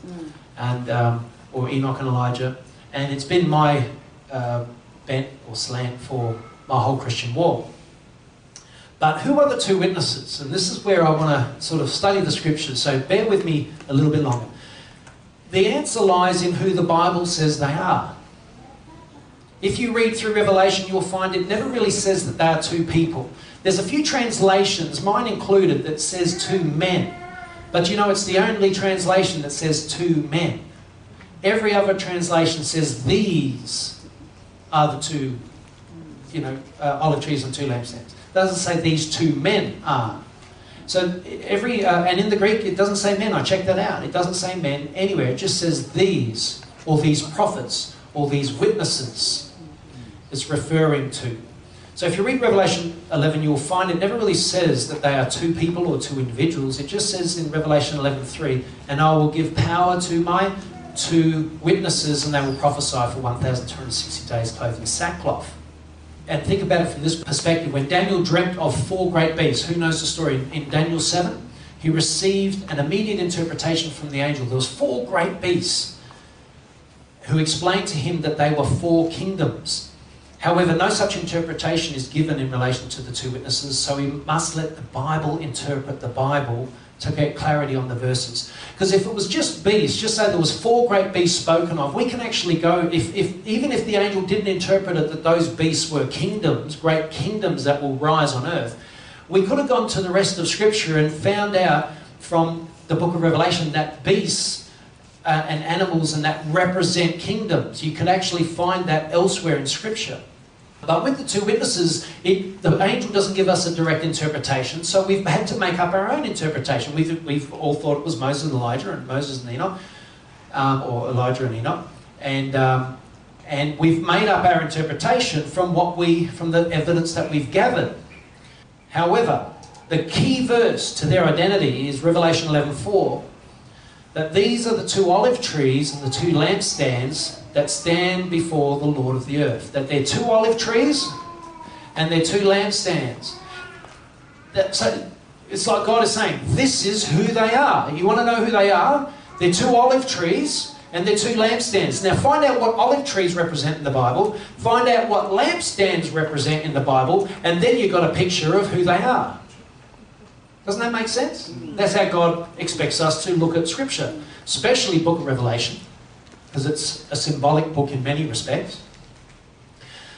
And, um, or Enoch and Elijah. And it's been my uh, bent or slant for my whole Christian walk. But who are the two witnesses? And this is where I want to sort of study the scriptures, so bear with me a little bit longer. The answer lies in who the Bible says they are. If you read through Revelation, you'll find it never really says that they are two people. There's a few translations, mine included, that says two men. But you know, it's the only translation that says two men. Every other translation says these are the two, you know, uh, olive trees and two lampstands. It doesn't say these two men are. So every, uh, and in the Greek, it doesn't say men. I checked that out. It doesn't say men anywhere. It just says these, or these prophets, or these witnesses it's referring to. So if you read Revelation eleven, you'll find it never really says that they are two people or two individuals. It just says in Revelation eleven three, and I will give power to my two witnesses, and they will prophesy for one thousand two hundred sixty days clothed in sackcloth. And think about it from this perspective. When Daniel dreamt of four great beasts, who knows the story? In Daniel seven, he received an immediate interpretation from the angel. There was four great beasts who explained to him that they were four kingdoms. However, no such interpretation is given in relation to the two witnesses, so we must let the Bible interpret the Bible to get clarity on the verses. Because if it was just beasts, just say there was four great beasts spoken of, we can actually go, if, if even if the angel didn't interpret it that those beasts were kingdoms, great kingdoms that will rise on earth, we could have gone to the rest of Scripture and found out from the book of Revelation that beasts Uh, and animals and that represent kingdoms. You can actually find that elsewhere in Scripture. But with the two witnesses, it, the angel doesn't give us a direct interpretation, so we've had to make up our own interpretation. We've, we've all thought it was Moses and Elijah, and Moses and Enoch, um, or Elijah and Enoch, and um, and we've made up our interpretation from what we from the evidence that we've gathered. However, the key verse to their identity is Revelation eleven four, that these are the two olive trees and the two lampstands that stand before the Lord of the earth. That they're two olive trees and they're two lampstands. That, so it's like God is saying, this is who they are. You want to know who they are? They're two olive trees and they're two lampstands. Now find out what olive trees represent in the Bible. Find out what lampstands represent in the Bible. And then you've got a picture of who they are. Doesn't that make sense? That's how God expects us to look at Scripture, especially Book of Revelation, because it's a symbolic book in many respects.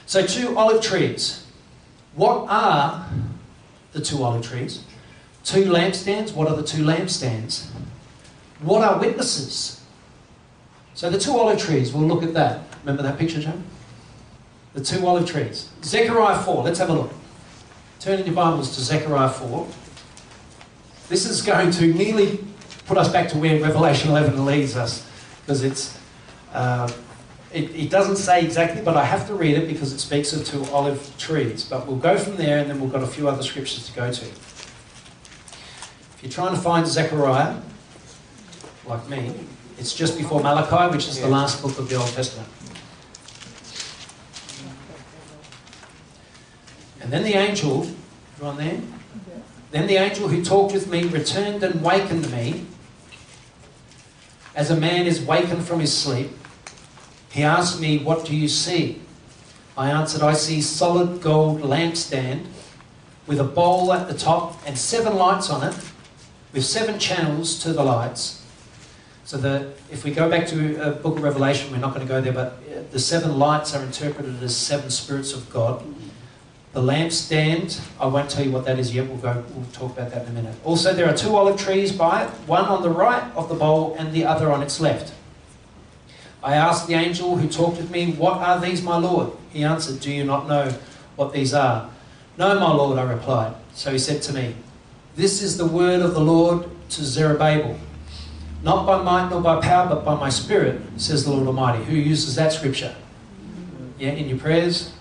So two olive trees. What are the two olive trees? Two lampstands. What are the two lampstands? What are witnesses? So the two olive trees, we'll look at that. Remember that picture, Joe? The two olive trees. Zechariah four, let's have a look. Turn in your Bibles to Zechariah four. This is going to nearly put us back to where Revelation eleven leads us, because it's, uh, it, it doesn't say exactly, but I have to read it because it speaks of two olive trees. But we'll go from there, and then we've got a few other scriptures to go to. If you're trying to find Zechariah, like me, it's just before Malachi, which is the last book of the Old Testament. And then the angel, you're on there? Then the angel who talked with me returned and wakened me, as a man is wakened from his sleep. He asked me, "What do you see?" I answered, "I see solid gold lampstand with a bowl at the top and seven lights on it, with seven channels to the lights." So that if we go back to uh, Book of Revelation, we're not going to go there, but the seven lights are interpreted as seven spirits of God. The lampstand, I won't tell you what that is yet, we'll, go, we'll talk about that in a minute. Also, there are two olive trees by it, one on the right of the bowl and the other on its left. I asked the angel who talked with me, "What are these, my Lord?" He answered, "Do you not know what these are?" "No, my Lord," I replied. So he said to me, "This is the word of the Lord to Zerubbabel. Not by might nor by power, but by my spirit, says the Lord Almighty." Who uses that scripture? Yeah, in your prayers.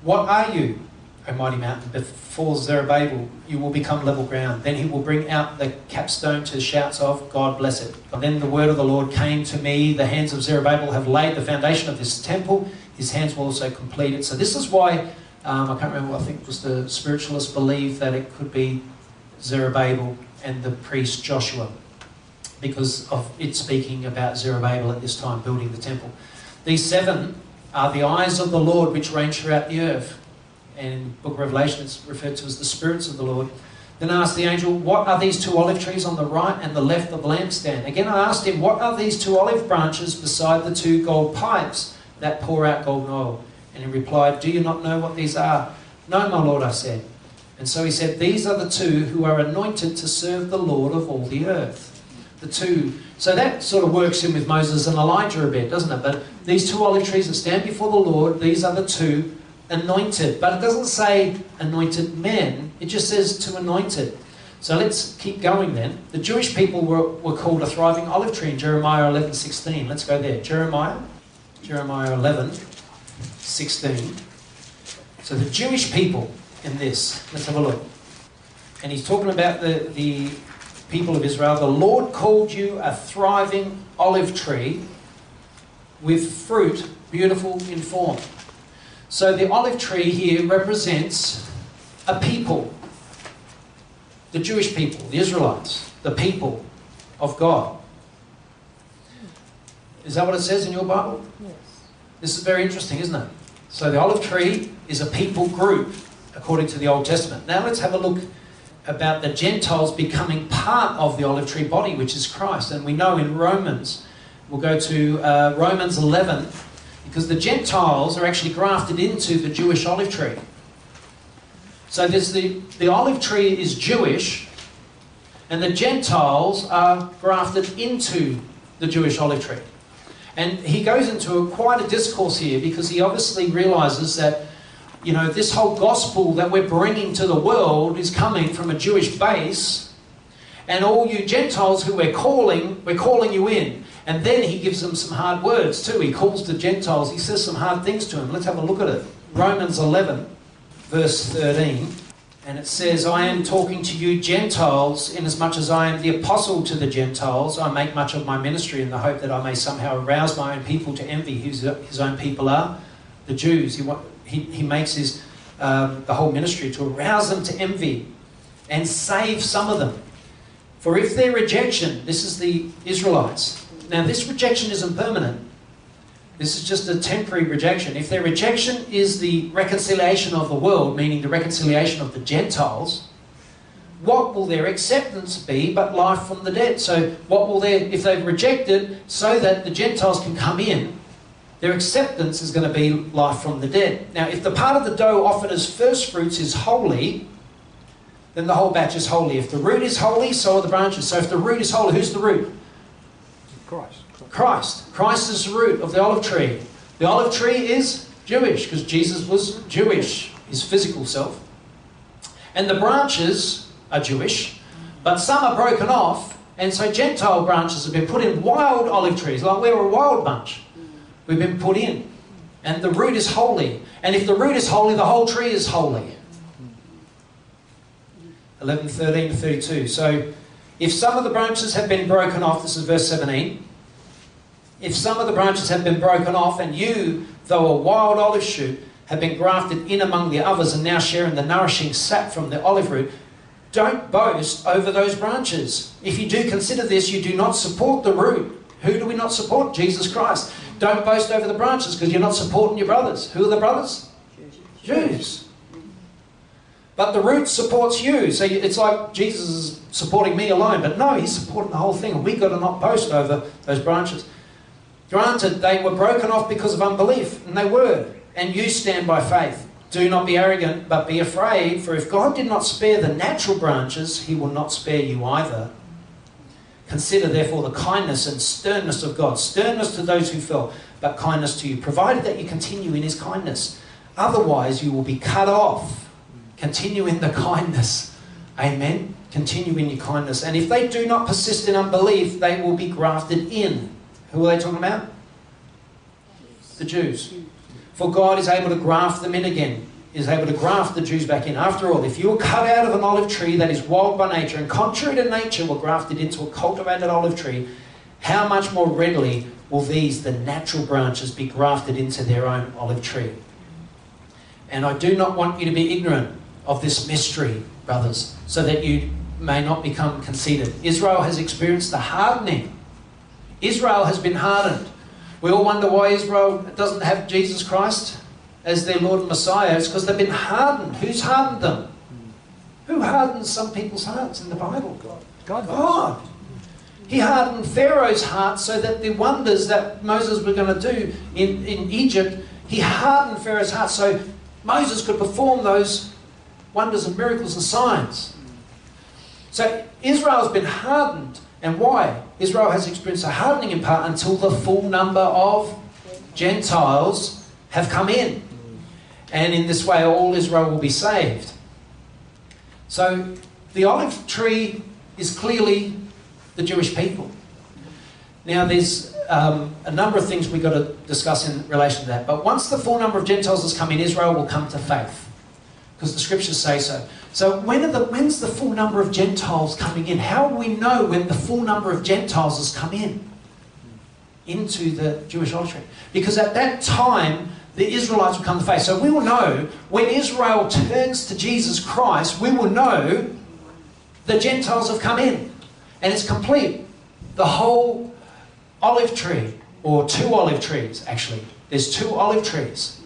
"What are you, O mighty mountain? Before Zerubbabel, you will become level ground. Then he will bring out the capstone to shouts of, 'God bless it.' But then the word of the Lord came to me, 'The hands of Zerubbabel have laid the foundation of this temple. His hands will also complete it.'" So this is why, um, I can't remember, I think it was the spiritualists believed that it could be Zerubbabel and the priest Joshua, because of it speaking about Zerubbabel at this time building the temple. These seven are the eyes of the Lord which range throughout the earth. And in the Book of Revelation, it's referred to as the spirits of the Lord. Then I asked the angel, "What are these two olive trees on the right and the left of the lampstand?" Again I asked him, "What are these two olive branches beside the two gold pipes that pour out golden oil?" And he replied, "Do you not know what these are?" "No, my Lord," I said. And so he said, "These are the two who are anointed to serve the Lord of all the earth." The two. So that sort of works in with Moses and Elijah a bit, doesn't it? But these two olive trees that stand before the Lord, these are the two anointed, but it doesn't say anointed men, it just says to anointed. So let's keep going then. The Jewish people were, were called a thriving olive tree in Jeremiah eleven sixteen. Let's go there. Jeremiah, Jeremiah eleven sixteen. So the Jewish people in this, let's have a look. And he's talking about the, the people of Israel. "The Lord called you a thriving olive tree with fruit beautiful in form." So the olive tree here represents a people, the Jewish people, the Israelites, the people of God. Is that what it says in your Bible? Yes. This is very interesting, isn't it? So the olive tree is a people group, according to the Old Testament. Now let's have a look about the Gentiles becoming part of the olive tree body, which is Christ. And we know in Romans, we'll go to uh, Romans eleven, because the Gentiles are actually grafted into the Jewish olive tree. So there's the, the olive tree is Jewish, and the Gentiles are grafted into the Jewish olive tree. And he goes into a, quite a discourse here, because he obviously realizes that you know, this whole gospel that we're bringing to the world is coming from a Jewish base, and all you Gentiles who we're calling, we're calling you in. And then he gives them some hard words too. He calls the Gentiles. He says some hard things to them. Let's have a look at it. Romans eleven, verse thirteen. And it says, I am talking to you Gentiles, inasmuch as I am the apostle to the Gentiles. I make much of my ministry in the hope that I may somehow arouse my own people to envy. Who his own people are the Jews. He, he, he makes his, uh, the whole ministry to arouse them to envy and save some of them. For if their rejection, this is the Israelites. Now this rejection isn't permanent. This is just a temporary rejection. If their rejection is the reconciliation of the world, meaning the reconciliation of the Gentiles, what will their acceptance be but life from the dead? So what will their, if they've rejected so that the Gentiles can come in, their acceptance is going to be life from the dead. Now if the part of the dough offered as first fruits is holy, then the whole batch is holy. If the root is holy, so are the branches. So if the root is holy, who's the root? Christ. Christ. Christ is the root of the olive tree. The olive tree is Jewish, because Jesus was Jewish, his physical self. And the branches are Jewish, but some are broken off, and so Gentile branches have been put in wild olive trees, like we were a wild bunch. We've been put in. And the root is holy. And if the root is holy, the whole tree is holy. eleven, thirteen to thirty-two. So if some of the branches have been broken off, this is verse seventeen. If some of the branches have been broken off, and you, though a wild olive shoot, have been grafted in among the others and now share in the nourishing sap from the olive root, don't boast over those branches. If you do consider this, you do not support the root. Who do we not support? Jesus Christ. Don't boast over the branches because you're not supporting your brothers. Who are the brothers? Jews. Jews. But the root supports you. So it's like Jesus is supporting me alone. But no, he's supporting the whole thing. We've got to not boast over those branches. Granted, they were broken off because of unbelief. And they were. And you stand by faith. Do not be arrogant, but be afraid. For if God did not spare the natural branches, he will not spare you either. Consider, therefore, the kindness and sternness of God. Sternness to those who fell, but kindness to you. Provided that you continue in his kindness. Otherwise, you will be cut off. Continue in the kindness. Amen. Continue in your kindness. And if they do not persist in unbelief, they will be grafted in. Who are they talking about? The Jews. For God is able to graft them in again. He is able to graft the Jews back in. After all, if you were cut out of an olive tree that is wild by nature and contrary to nature were grafted into a cultivated olive tree, how much more readily will these, the natural branches, be grafted into their own olive tree? And I do not want you to be ignorant of this mystery, brothers, so that you may not become conceited. Israel has experienced the hardening. Israel has been hardened. We all wonder why Israel doesn't have Jesus Christ as their Lord and Messiah. It's because they've been hardened. Who's hardened them? Who hardens some people's hearts in the Bible? God. God. God. He hardened Pharaoh's heart so that the wonders that Moses was going to do in, in Egypt, he hardened Pharaoh's heart so Moses could perform those wonders and miracles and signs. So Israel's been hardened. And why? Israel has experienced a hardening in part until the full number of Gentiles have come in. And in this way, all Israel will be saved. So the olive tree is clearly the Jewish people. Now, there's um, a number of things we've got to discuss in relation to that. But once the full number of Gentiles has come in, Israel will come to faith. Because the scriptures say so. So when are the, when's the full number of Gentiles coming in? How do we know when the full number of Gentiles has come in? Into the Jewish olive tree. Because at that time, the Israelites will come to faith. So we will know when Israel turns to Jesus Christ, we will know the Gentiles have come in. And it's complete. The whole olive tree, or two olive trees, actually. There's two olive trees.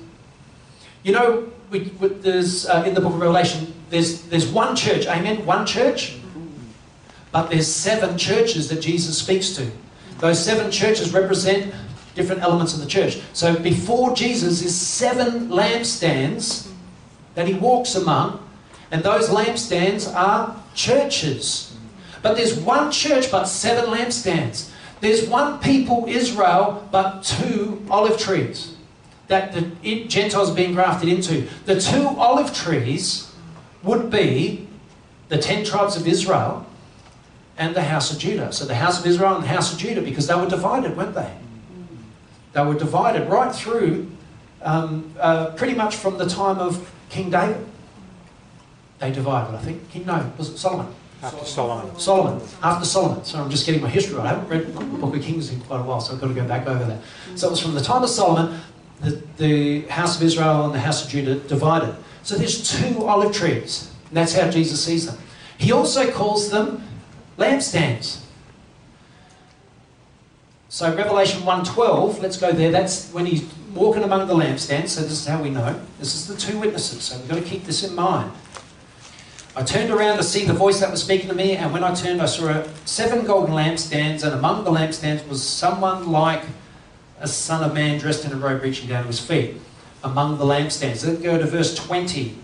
You know, we, we, there's uh, in the book of Revelation, There's, there's one church, amen, one church. But there's seven churches that Jesus speaks to. Those seven churches represent different elements of the church. So before Jesus is seven lampstands that he walks among. And those lampstands are churches. But there's one church but seven lampstands. There's one people, Israel, but two olive trees. that the Gentiles are being grafted into. The two olive trees would be the ten tribes of Israel and the house of Judah. So the house of Israel and the house of Judah, because they were divided, weren't they? They were divided right through, um, uh, pretty much from the time of King David. They divided, I think. King, no, was it Solomon? After Solomon. Solomon. After Solomon. So I'm just getting my history right. I haven't read the Book of Kings in quite a while, so I've got to go back over that. So it was from the time of Solomon, the, the house of Israel and the house of Judah divided. So there's two olive trees, and that's how Jesus sees them. He also calls them lampstands. So Revelation one twelve, let's go there. That's when he's walking among the lampstands. So this is how we know. This is the two witnesses, so we've got to keep this in mind. I turned around to see the voice that was speaking to me, and when I turned, I saw seven golden lampstands, and among the lampstands was someone like a son of man dressed in a robe reaching down to his feet. Among the lampstands. Let's go to verse twenty.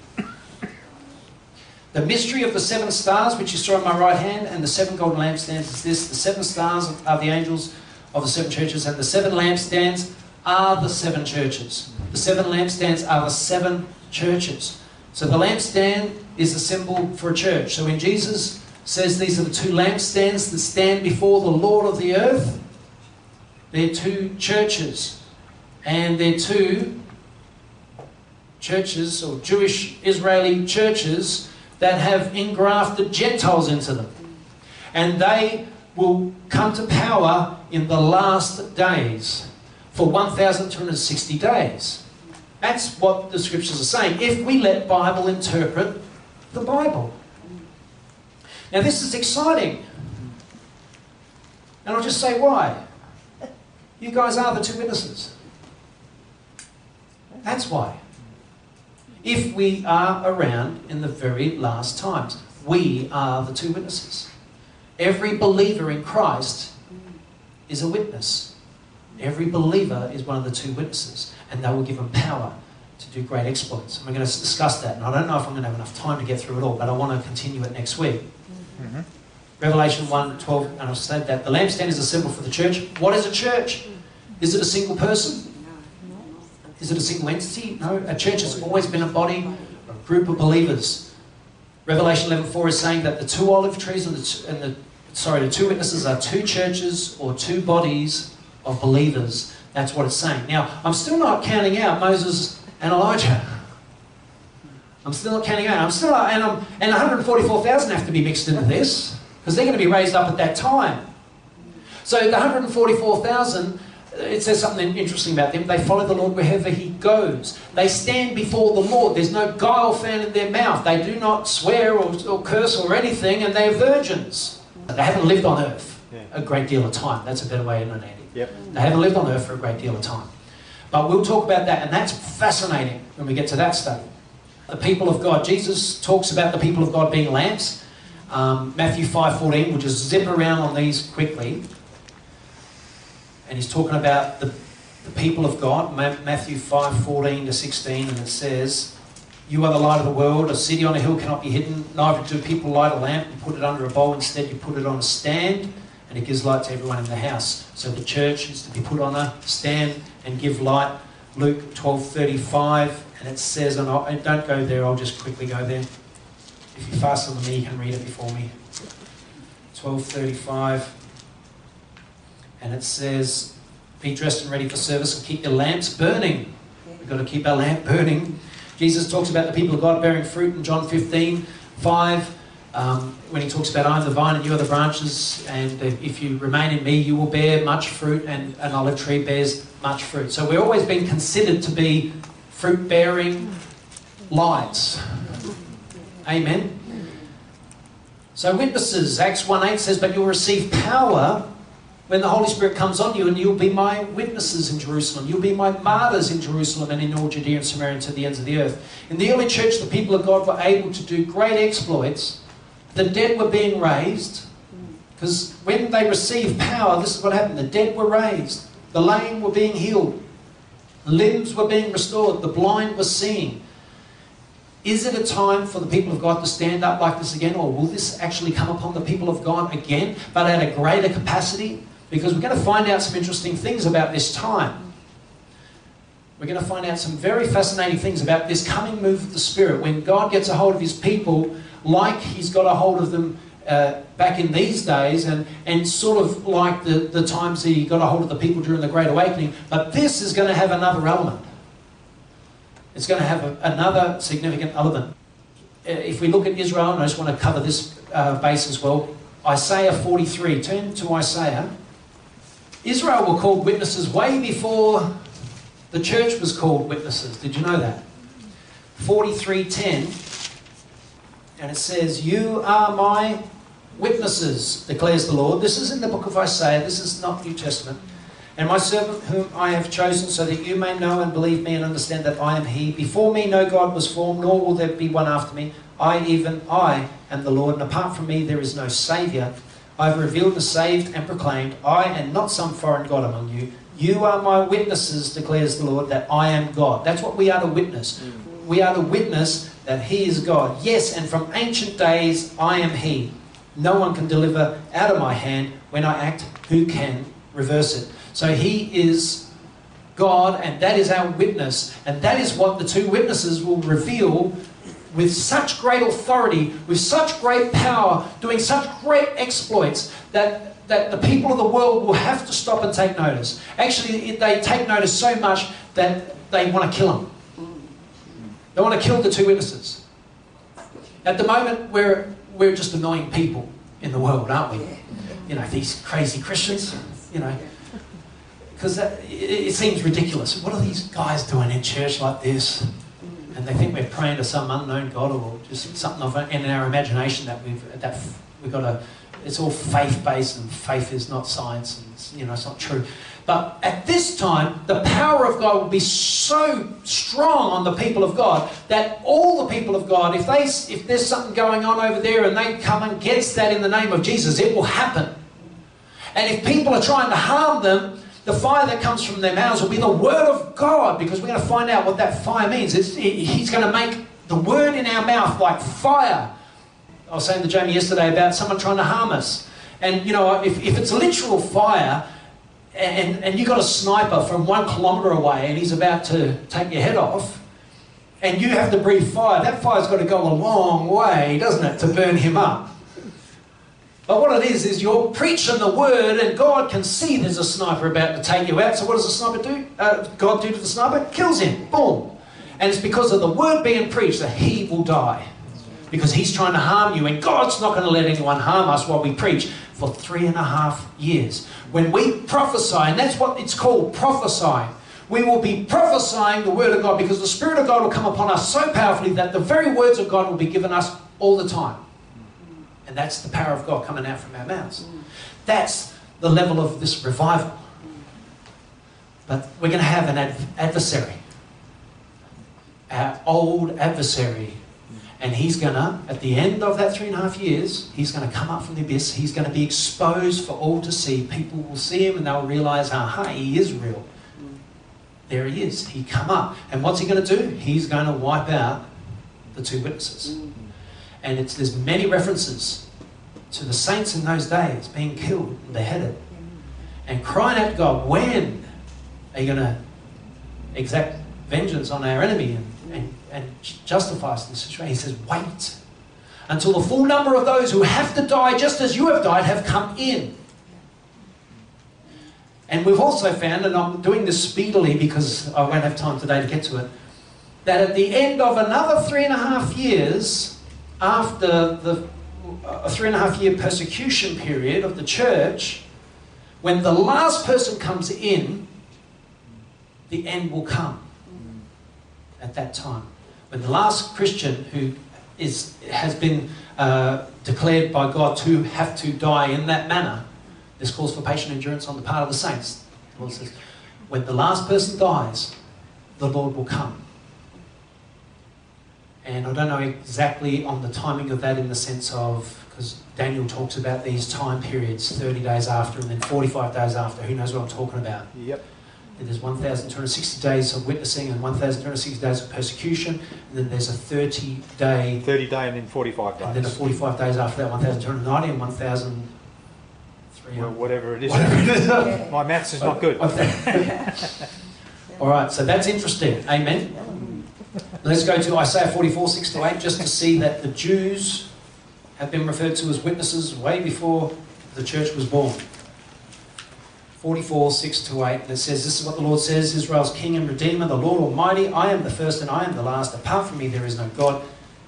The mystery of the seven stars which you saw in my right hand and the seven golden lampstands is this. The seven stars are the angels of the seven churches, and the seven lampstands are the seven churches. The seven lampstands are the seven churches. So the lampstand is a symbol for a church. So when Jesus says these are the two lampstands that stand before the Lord of the earth, they're two churches. And they're two churches, or Jewish Israeli churches, that have engrafted Gentiles into them. And they will come to power in the last days for one thousand two hundred sixty days. That's what the scriptures are saying, if we let Bible interpret the Bible. Now this is exciting. And I'll just say why. You guys are the two witnesses. That's why. If we are around in the very last times, we are the two witnesses. Every believer in Christ is a witness. Every believer is one of the two witnesses, and they were given power to do great exploits. And we're going to discuss that, and I don't know if I'm going to have enough time to get through it all, but I want to continue it next week. Mm-hmm. Revelation one twelve, and I've said that the lampstand is a symbol for the church. What is a church? Is it a single person? Is it a single entity? No, a church has always been a body, a group of believers. Revelation eleven four is saying that the two olive trees and the, and the sorry, the two witnesses are two churches or two bodies of believers. That's what it's saying. Now, I'm still not counting out Moses and Elijah. I'm still not counting out. I'm still not, and, I'm, and one hundred forty-four thousand have to be mixed into this, because they're going to be raised up at that time. So the one hundred forty-four thousand, it says something interesting about them. They follow the Lord wherever he goes. They stand before the Lord. There's no guile found in their mouth. They do not swear or, or curse or anything, and they're virgins. They haven't lived on earth yeah. a great deal of time. That's a better way, isn't it, Andy? Yep. They haven't lived on earth for a great deal of time. But we'll talk about that, and that's fascinating when we get to that study. The people of God. Jesus talks about the people of God being lamps. Um, Matthew five fourteen, we'll just zip around on these quickly. And he's talking about the, the people of God, Matthew five fourteen to sixteen, and it says, "You are the light of the world. A city on a hill cannot be hidden. Neither do people light a lamp and put it under a bowl. Instead, you put it on a stand, and it gives light to everyone in the house." So the church is to be put on a stand and give light. Luke twelve thirty-five, and it says, and I don't go there. I'll just quickly go there. If you're faster than me, you can read it before me. twelve thirty-five. And it says, "Be dressed and ready for service, and keep your lamps burning." We've got to keep our lamp burning. Jesus talks about the people of God bearing fruit in John fifteen five, um, when he talks about, "I am the vine and you are the branches, and if you remain in me, you will bear much fruit, and an olive tree bears much fruit." So we're always being considered to be fruit-bearing lights. Amen. So witnesses, Acts one eight says, "But you will receive power when the Holy Spirit comes on you, and you'll be my witnesses in Jerusalem. You'll be my martyrs in Jerusalem and in all Judea and Samaria and to the ends of the earth." In the early church, the people of God were able to do great exploits. The dead were being raised, because when they received power, this is what happened. The dead were raised. The lame were being healed. The limbs were being restored. The blind were seeing. Is it a time for the people of God to stand up like this again, or will this actually come upon the people of God again, but at a greater capacity? Because we're going to find out some interesting things about this time. We're going to find out some very fascinating things about this coming move of the Spirit. When God gets a hold of his people, like he's got a hold of them uh, back in these days, and, and sort of like the, the times that he got a hold of the people during the Great Awakening. But this is going to have another element. It's going to have a, another significant element. If we look at Israel, and I just want to cover this uh, base as well, Isaiah forty-three. Turn to Isaiah. Israel were called witnesses way before the church was called witnesses. Did you know that? forty-three ten. And it says, "You are my witnesses, declares the Lord." This is in the book of Isaiah. This is not New Testament. "And my servant whom I have chosen, so that you may know and believe me and understand that I am he. Before me no God was formed, nor will there be one after me. I, even I, am the Lord, and apart from me there is no Saviour. I have revealed the saved and proclaimed, I am not some foreign God among you. You are my witnesses, declares the Lord, that I am God." That's what we are to witness. Mm. We are to witness that he is God. "Yes, and from ancient days I am he. No one can deliver out of my hand. When I act, who can reverse it?" So he is God, and that is our witness. And that is what the two witnesses will reveal with such great authority, with such great power, doing such great exploits that that the people of the world will have to stop and take notice. Actually, they take notice so much that they want to kill them. They want to kill the two witnesses. At the moment, we're, we're just annoying people in the world, aren't we? You know, these crazy Christians, you know. Because it, it seems ridiculous. What are these guys doing in church like this? And they think we're praying to some unknown God or just something of it in our imagination that we've, that we've got to... It's all faith-based, and faith is not science, and it's, you know, it's not true. But at this time, the power of God will be so strong on the people of God that all the people of God, if, they, if there's something going on over there and they come and get that in the name of Jesus, it will happen. And if people are trying to harm them, the fire that comes from their mouths will be the word of God, because we're going to find out what that fire means. It's, it, he's going to make the word in our mouth like fire. I was saying to Jamie yesterday about someone trying to harm us. And, you know, if, if it's literal fire and, and you've got a sniper from one kilometre away and he's about to take your head off and you have to breathe fire, that fire's got to go a long way, doesn't it, to burn him up. But what it is, is you're preaching the word and God can see there's a sniper about to take you out. So what does the sniper do? Uh, God do to the sniper? Kills him. Boom. And it's because of the word being preached that he will die. Because he's trying to harm you, and God's not going to let anyone harm us while we preach for three and a half years. When we prophesy, and that's what it's called, prophesying, we will be prophesying the Word of God, because the Spirit of God will come upon us so powerfully that the very words of God will be given us all the time. And that's the power of God coming out from our mouths. That's the level of this revival. But we're going to have an adversary, our old adversary. And he's going to, at the end of that three and a half years, he's going to come up from the abyss. He's going to be exposed for all to see. People will see him and they'll realise, aha, he is real. There he is. He come up. And what's he going to do? He's going to wipe out the two witnesses. And it's, there's many references to the saints in those days being killed and beheaded. And crying out to God, when are you going to exact vengeance on our enemy and, and and justifies this situation? He says, wait until the full number of those who have to die just as you have died have come in. And we've also found, and I'm doing this speedily because I won't have time today to get to it, that at the end of another three and a half years, after the uh, three and a half year persecution period of the church, when the last person comes in, the end will come at that time. When the last Christian who is, has been uh, declared by God to have to die in that manner, this calls for patient endurance on the part of the saints. The Lord says, when the last person dies, the Lord will come. And I don't know exactly on the timing of that in the sense of, because Daniel talks about these time periods, thirty days after and then forty-five days after. Who knows what I'm talking about? Yep. There's one thousand two hundred sixty days of witnessing and one thousand two hundred sixty days of persecution. And then there's a thirty-day... thirty-day and then forty-five days. And then a forty-five days after that, one thousand two hundred ninety and one thousand three hundred... Well, whatever it is. Whatever it is. My maths is not good. All right, so that's interesting. Amen. Let's go to Isaiah forty-four, six to eight, just to see that the Jews have been referred to as witnesses way before the church was born. forty-four, six to eight, that says, this is what the Lord says, Israel's King and Redeemer, the Lord Almighty, I am the first and I am the last. Apart from me there is no God.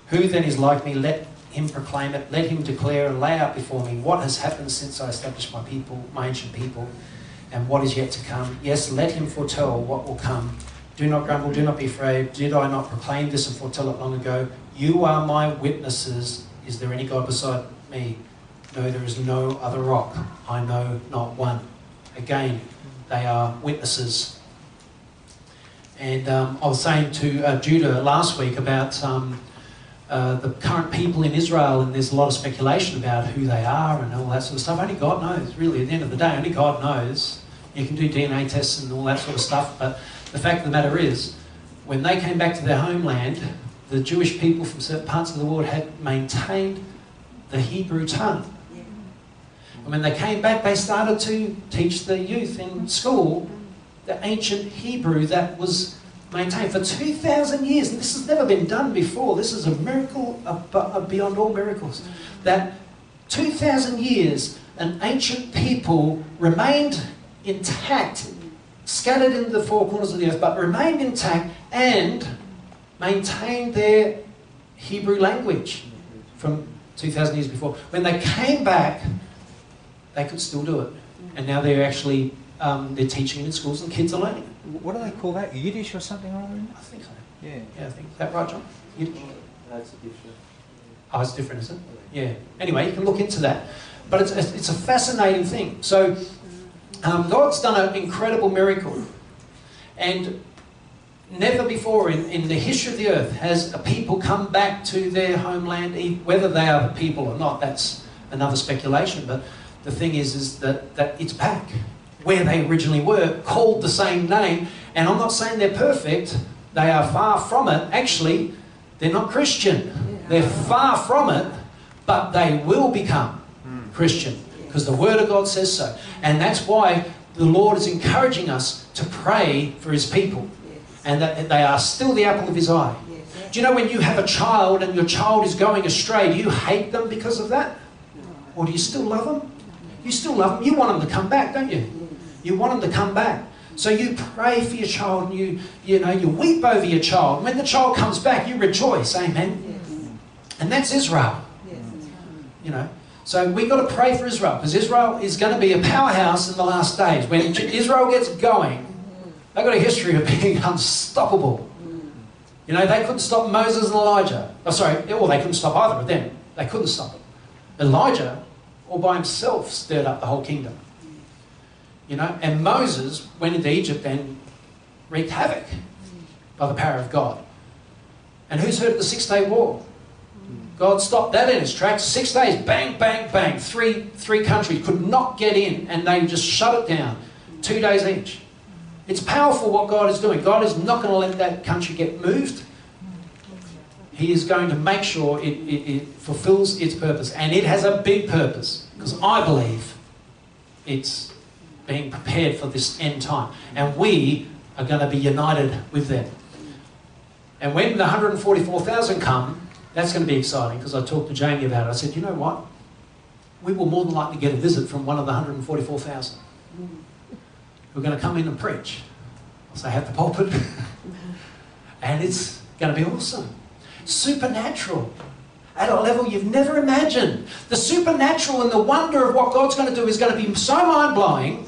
Who then is like me? Let him proclaim it. Let him declare and lay out before me what has happened since I established my people, my ancient people, and what is yet to come. Yes, let him foretell what will come. Do not grumble, do not be afraid. Did I not proclaim this and foretell it long ago? You are my witnesses. Is there any God beside me? No, there is no other rock. I know not one. Again, they are witnesses. And um, I was saying to uh, Judah last week about um, uh, the current people in Israel, and there's a lot of speculation about who they are and all that sort of stuff. Only God knows, really, at the end of the day. Only God knows. You can do D N A tests and all that sort of stuff, but the fact of the matter is, when they came back to their homeland, the Jewish people from certain parts of the world had maintained the Hebrew tongue. And when they came back, they started to teach the youth in school the ancient Hebrew that was maintained for two thousand years. And this has never been done before. This is a miracle beyond all miracles. That two thousand years, an ancient people remained intact, scattered into the four corners of the earth, but remained intact and maintained their Hebrew language from two thousand years before. When they came back, they could still do it. And now they're actually, um, they're teaching it in schools and kids are learning it. What do they call that? Yiddish or something or other? I think so. Yeah. Yeah, I think. Is that right, John? Yiddish? No, it's different. Oh, it's different, is it? Yeah. Anyway, you can look into that. But it's, it's a fascinating thing. So um, God's done an incredible miracle. And never before in, in the history of the earth has a people come back to their homeland, whether they are the people or not. That's another speculation. But the thing is, is that, that it's back where they originally were, called the same name. And I'm not saying they're perfect. They are far from it. Actually, they're not Christian. They're far from it, but they will become Christian because the Word of God says so. And that's why the Lord is encouraging us to pray for His people and that they are still the apple of His eye. Do you know when you have a child and your child is going astray, do you hate them because of that? Or do you still love them? You still love them. You want them to come back, don't you? You want them to come back. So you pray for your child, and you, you know, you weep over your child. When the child comes back, you rejoice. Amen. Yes. And that's Israel. Yes. You know. So we've got to pray for Israel, because Israel is going to be a powerhouse in the last days. When Israel gets going, they've got a history of being unstoppable. You know, they couldn't stop Moses and Elijah. Oh, sorry. Or they couldn't stop either of them. They couldn't stop it. Elijah, all by himself, stirred up the whole kingdom. You know, and Moses went into Egypt and wreaked havoc by the power of God. And who's heard of the six-day war? God stopped that in its tracks. Six days, bang, bang, bang. Three, three countries could not get in, and they just shut it down. Two days each. It's powerful what God is doing. God is not going to let that country get moved. He is going to make sure it, it, it fulfills its purpose. And it has a big purpose, because I believe it's being prepared for this end time. And we are going to be united with them. And when the one hundred forty-four thousand come, that's going to be exciting, because I talked to Jamie about it. I said, you know what? We will more than likely get a visit from one of the one hundred forty-four thousand who are going to come in and preach. I'll say, have the pulpit. And it's going to be awesome. Supernatural at a level you've never imagined. The supernatural and the wonder of what God's going to do is going to be so mind-blowing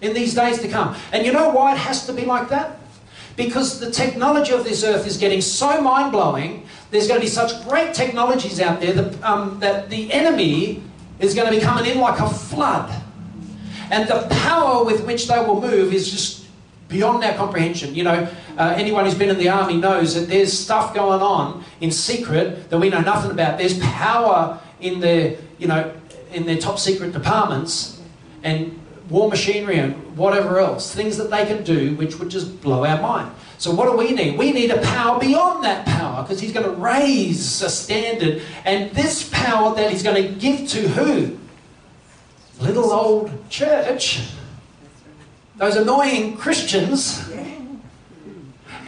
in these days to come. And you know why it has to be like that? Because the technology of this earth is getting so mind-blowing. There's going to be such great technologies out there that, um, that the enemy is going to be coming in like a flood. And the power with which they will move is just beyond our comprehension. You know, uh, anyone who's been in the army knows that there's stuff going on in secret that we know nothing about. There's power in their, you know, in their top secret departments and war machinery and whatever else. Things that they can do which would just blow our mind. So what do we need? We need a power beyond that power, because He's going to raise a standard. And this power that He's going to give to who? Little old church. Those annoying Christians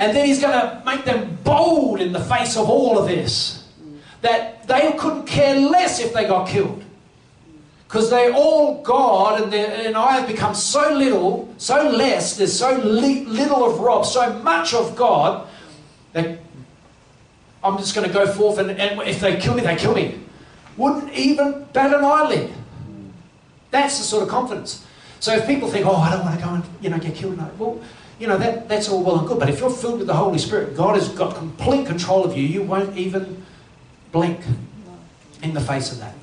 And then he's going to make them bold in the face of all of this. That they couldn't care less if they got killed. Because they're all God, and, and I have become so little, so less, there's so li little of Rob, so much of God, that I'm just going to go forth, and, and if they kill me, they kill me. Wouldn't even bat an eyelid. That's the sort of confidence. So if people think, oh, I don't want to go and you know, get killed, no. Well, you know, that, that's all well and good. But if you're filled with the Holy Spirit, God has got complete control of you. You won't even blink in the face of that.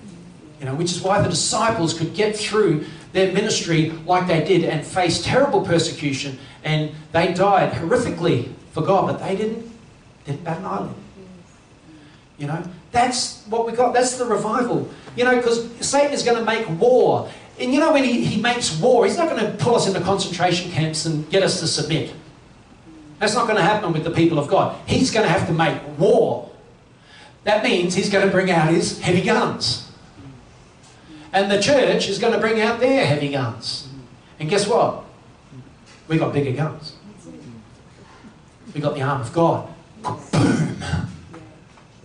You know, which is why the disciples could get through their ministry like they did and face terrible persecution, and they died horrifically for God, but they didn't, didn't bat an eyelid. You know, that's what we got. That's the revival. You know, because Satan is going to make war. And you know, when he, he makes war, he's not going to pull us into concentration camps and get us to submit. That's not going to happen with the people of God. He's going to have to make war. That means he's going to bring out his heavy guns. And the church is going to bring out their heavy guns. And guess what? We got bigger guns. We got the arm of God. Boom!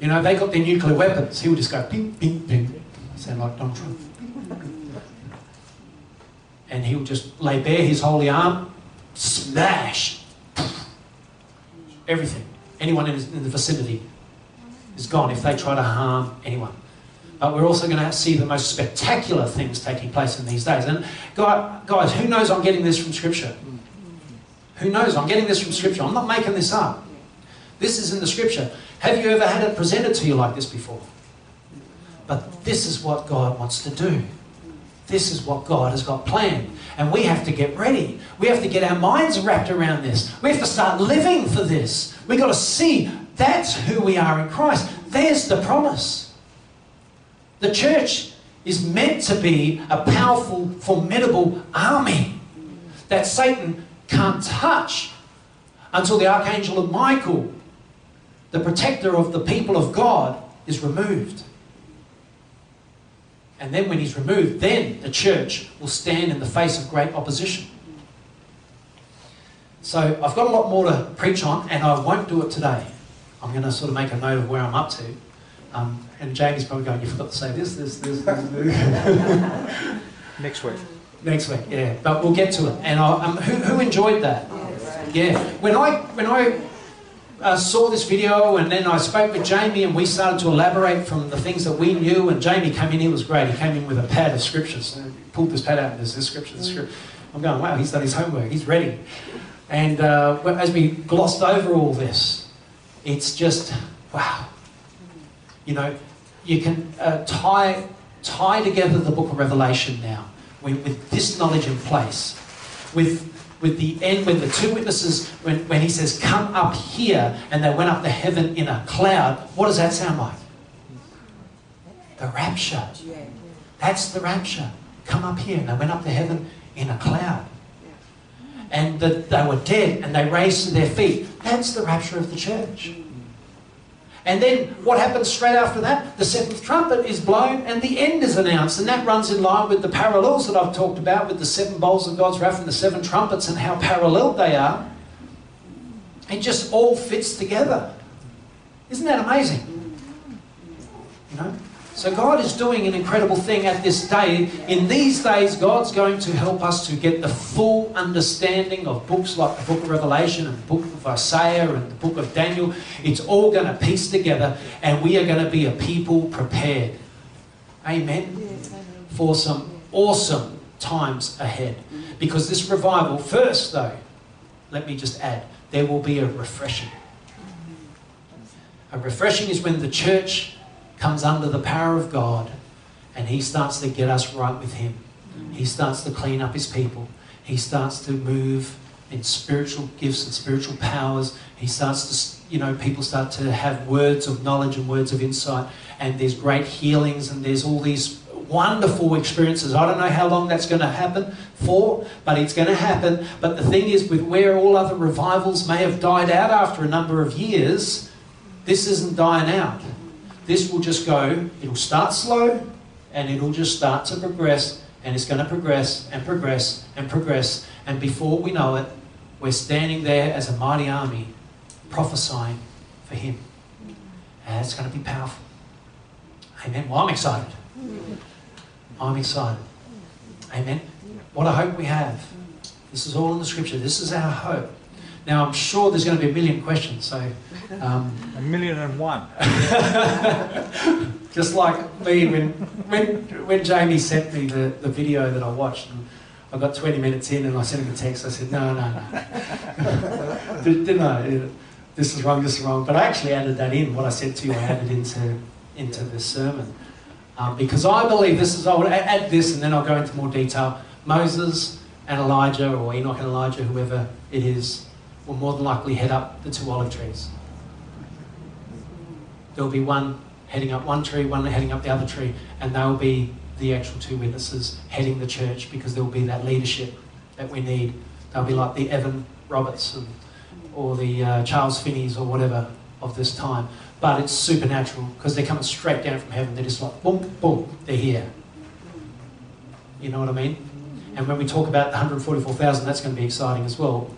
You know, they got their nuclear weapons. He'll just go, ping, ping, ping. Sound like Donald Trump. And he'll just lay bare his holy arm. Smash! Everything. Anyone in, in the vicinity is gone if they try to harm anyone. But we're also going to see the most spectacular things taking place in these days. And guys, who knows I'm getting this from Scripture? Who knows I'm getting this from Scripture? I'm not making this up. This is in the Scripture. Have you ever had it presented to you like this before? But this is what God wants to do. This is what God has got planned. And we have to get ready. We have to get our minds wrapped around this. We have to start living for this. We've got to see that's who we are in Christ. There's the promise. The church is meant to be a powerful, formidable army that Satan can't touch until the archangel Michael, the protector of the people of God, is removed. And then when he's removed, then the church will stand in the face of great opposition. So I've got a lot more to preach on, and I won't do it today. I'm going to sort of make a note of where I'm up to. Um, and Jamie's probably going, you forgot to say this, this, this, this, this. Next week. Next week, yeah. But we'll get to it. And I'll, um, who, who enjoyed that? Yeah. When I, when I uh, saw this video, and then I spoke with Jamie, and we started to elaborate from the things that we knew, and Jamie came in, he was great. He came in with a pad of scriptures. And pulled this pad out, and there's this scripture, this scripture. I'm going, wow, he's done his homework. He's ready. And uh, as we glossed over all this, it's just, wow. You know, you can uh, tie, tie together the book of Revelation now with, with this knowledge in place. With, with the end, when the two witnesses, when, when he says, come up here, and they went up to heaven in a cloud, what does that sound like? The rapture. That's the rapture. Come up here. And they went up to heaven in a cloud. And the, they were dead, and they raised to their feet. That's the rapture of the church. And then what happens straight after that? The seventh trumpet is blown and the end is announced. And that runs in line with the parallels that I've talked about with the seven bowls of God's wrath and the seven trumpets and how parallel they are. It just all fits together. Isn't that amazing? You know? So God is doing an incredible thing at this day. In these days, God's going to help us to get the full understanding of books like the book of Revelation and the book of Isaiah and the book of Daniel. It's all going to piece together, and we are going to be a people prepared. Amen? For some awesome times ahead. Because this revival, first though, let me just add, there will be a refreshing. A refreshing is when the church comes under the power of God, and he starts to get us right with him. He starts to clean up his people. He starts to move in spiritual gifts and spiritual powers. He starts to, you know, people start to have words of knowledge and words of insight, and there's great healings, and there's all these wonderful experiences. I don't know how long that's going to happen for, but it's going to happen. But the thing is, with where all other revivals may have died out after a number of years, this isn't dying out. This will just go, it'll start slow, and it'll just start to progress, and it's going to progress and progress and progress. And before we know it, we're standing there as a mighty army prophesying for him. And it's going to be powerful. Amen. Well, I'm excited. I'm excited. Amen. What a hope we have. This is all in the Scripture. This is our hope. Now, I'm sure there's going to be a million questions. So, um, a million and one. Just like me, when, when, when Jamie sent me the, the video that I watched, and I got twenty minutes in and I sent him a text. I said, no, no, no. Didn't I? This is wrong, this is wrong. But I actually added that in. What I said to you, I added into, into the sermon. Um, because I believe this is, I would add this and then I'll go into more detail. Moses and Elijah, or Enoch and Elijah, whoever it is, will more than likely head up the two olive trees. There'll be one heading up one tree, one heading up the other tree, and they'll be the actual two witnesses heading the church, because there'll be that leadership that we need. They'll be like the Evan Roberts and, or the uh, Charles Finneys or whatever of this time. But it's supernatural, because they're coming straight down from heaven. They're just like, boom, boom, they're here. You know what I mean? And when we talk about the one hundred forty-four thousand, that's going to be exciting as well.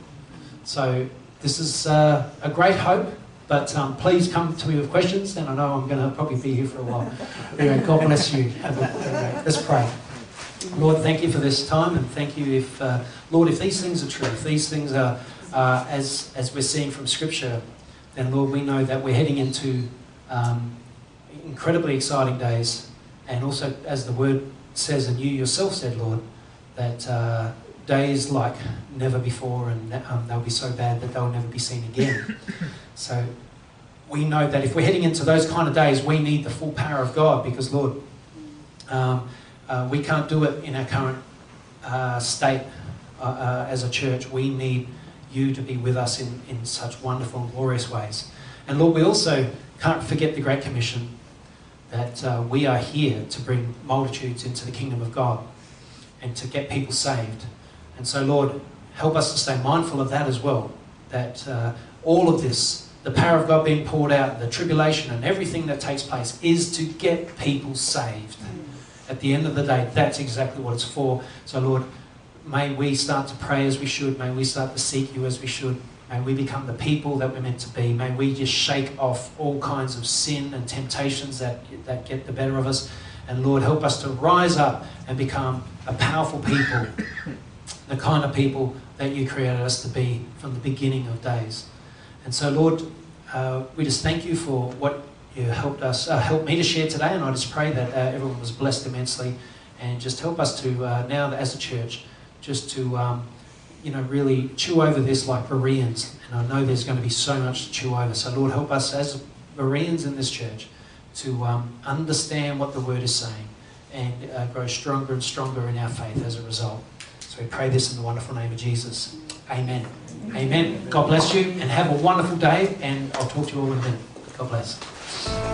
So this is uh, a great hope, but um, please come to me with questions, and I know I'm going to probably be here for a while. Anyway, God bless you. Have a, anyway, let's pray. Lord, thank you for this time, and thank you if, uh, Lord, if these things are true, if these things are, uh, as, as we're seeing from Scripture, then, Lord, we know that we're heading into um, incredibly exciting days, and also, as the Word says, and you yourself said, Lord, that uh, days like never before, and um, they'll be so bad that they'll never be seen again. So we know that if we're heading into those kind of days, we need the full power of God, because, Lord, um, uh, we can't do it in our current uh, state uh, uh, as a church. We need you to be with us in, in such wonderful and glorious ways. And, Lord, we also can't forget the Great Commission, that uh, we are here to bring multitudes into the kingdom of God, and to get people saved. And so, Lord, help us to stay mindful of that as well, that uh, all of this, the power of God being poured out, the tribulation and everything that takes place, is to get people saved. Mm. At the end of the day, that's exactly what it's for. So, Lord, may we start to pray as we should. May we start to seek you as we should. May we become the people that we're meant to be. May we just shake off all kinds of sin and temptations that, that get the better of us. And, Lord, help us to rise up and become a powerful people, the kind of people that you created us to be from the beginning of days. And so, Lord, uh, we just thank you for what you helped us, uh, helped me to share today, and I just pray that uh, everyone was blessed immensely, and just help us to, uh, now as a church, just to, um, you know, really chew over this like Bereans. And I know there's going to be so much to chew over. So, Lord, help us as Bereans in this church to um, understand what the Word is saying, and uh, grow stronger and stronger in our faith as a result. So we pray this in the wonderful name of Jesus. Amen. Amen. Amen. Amen. God bless you, and have a wonderful day, and I'll talk to you all in a minute. God bless.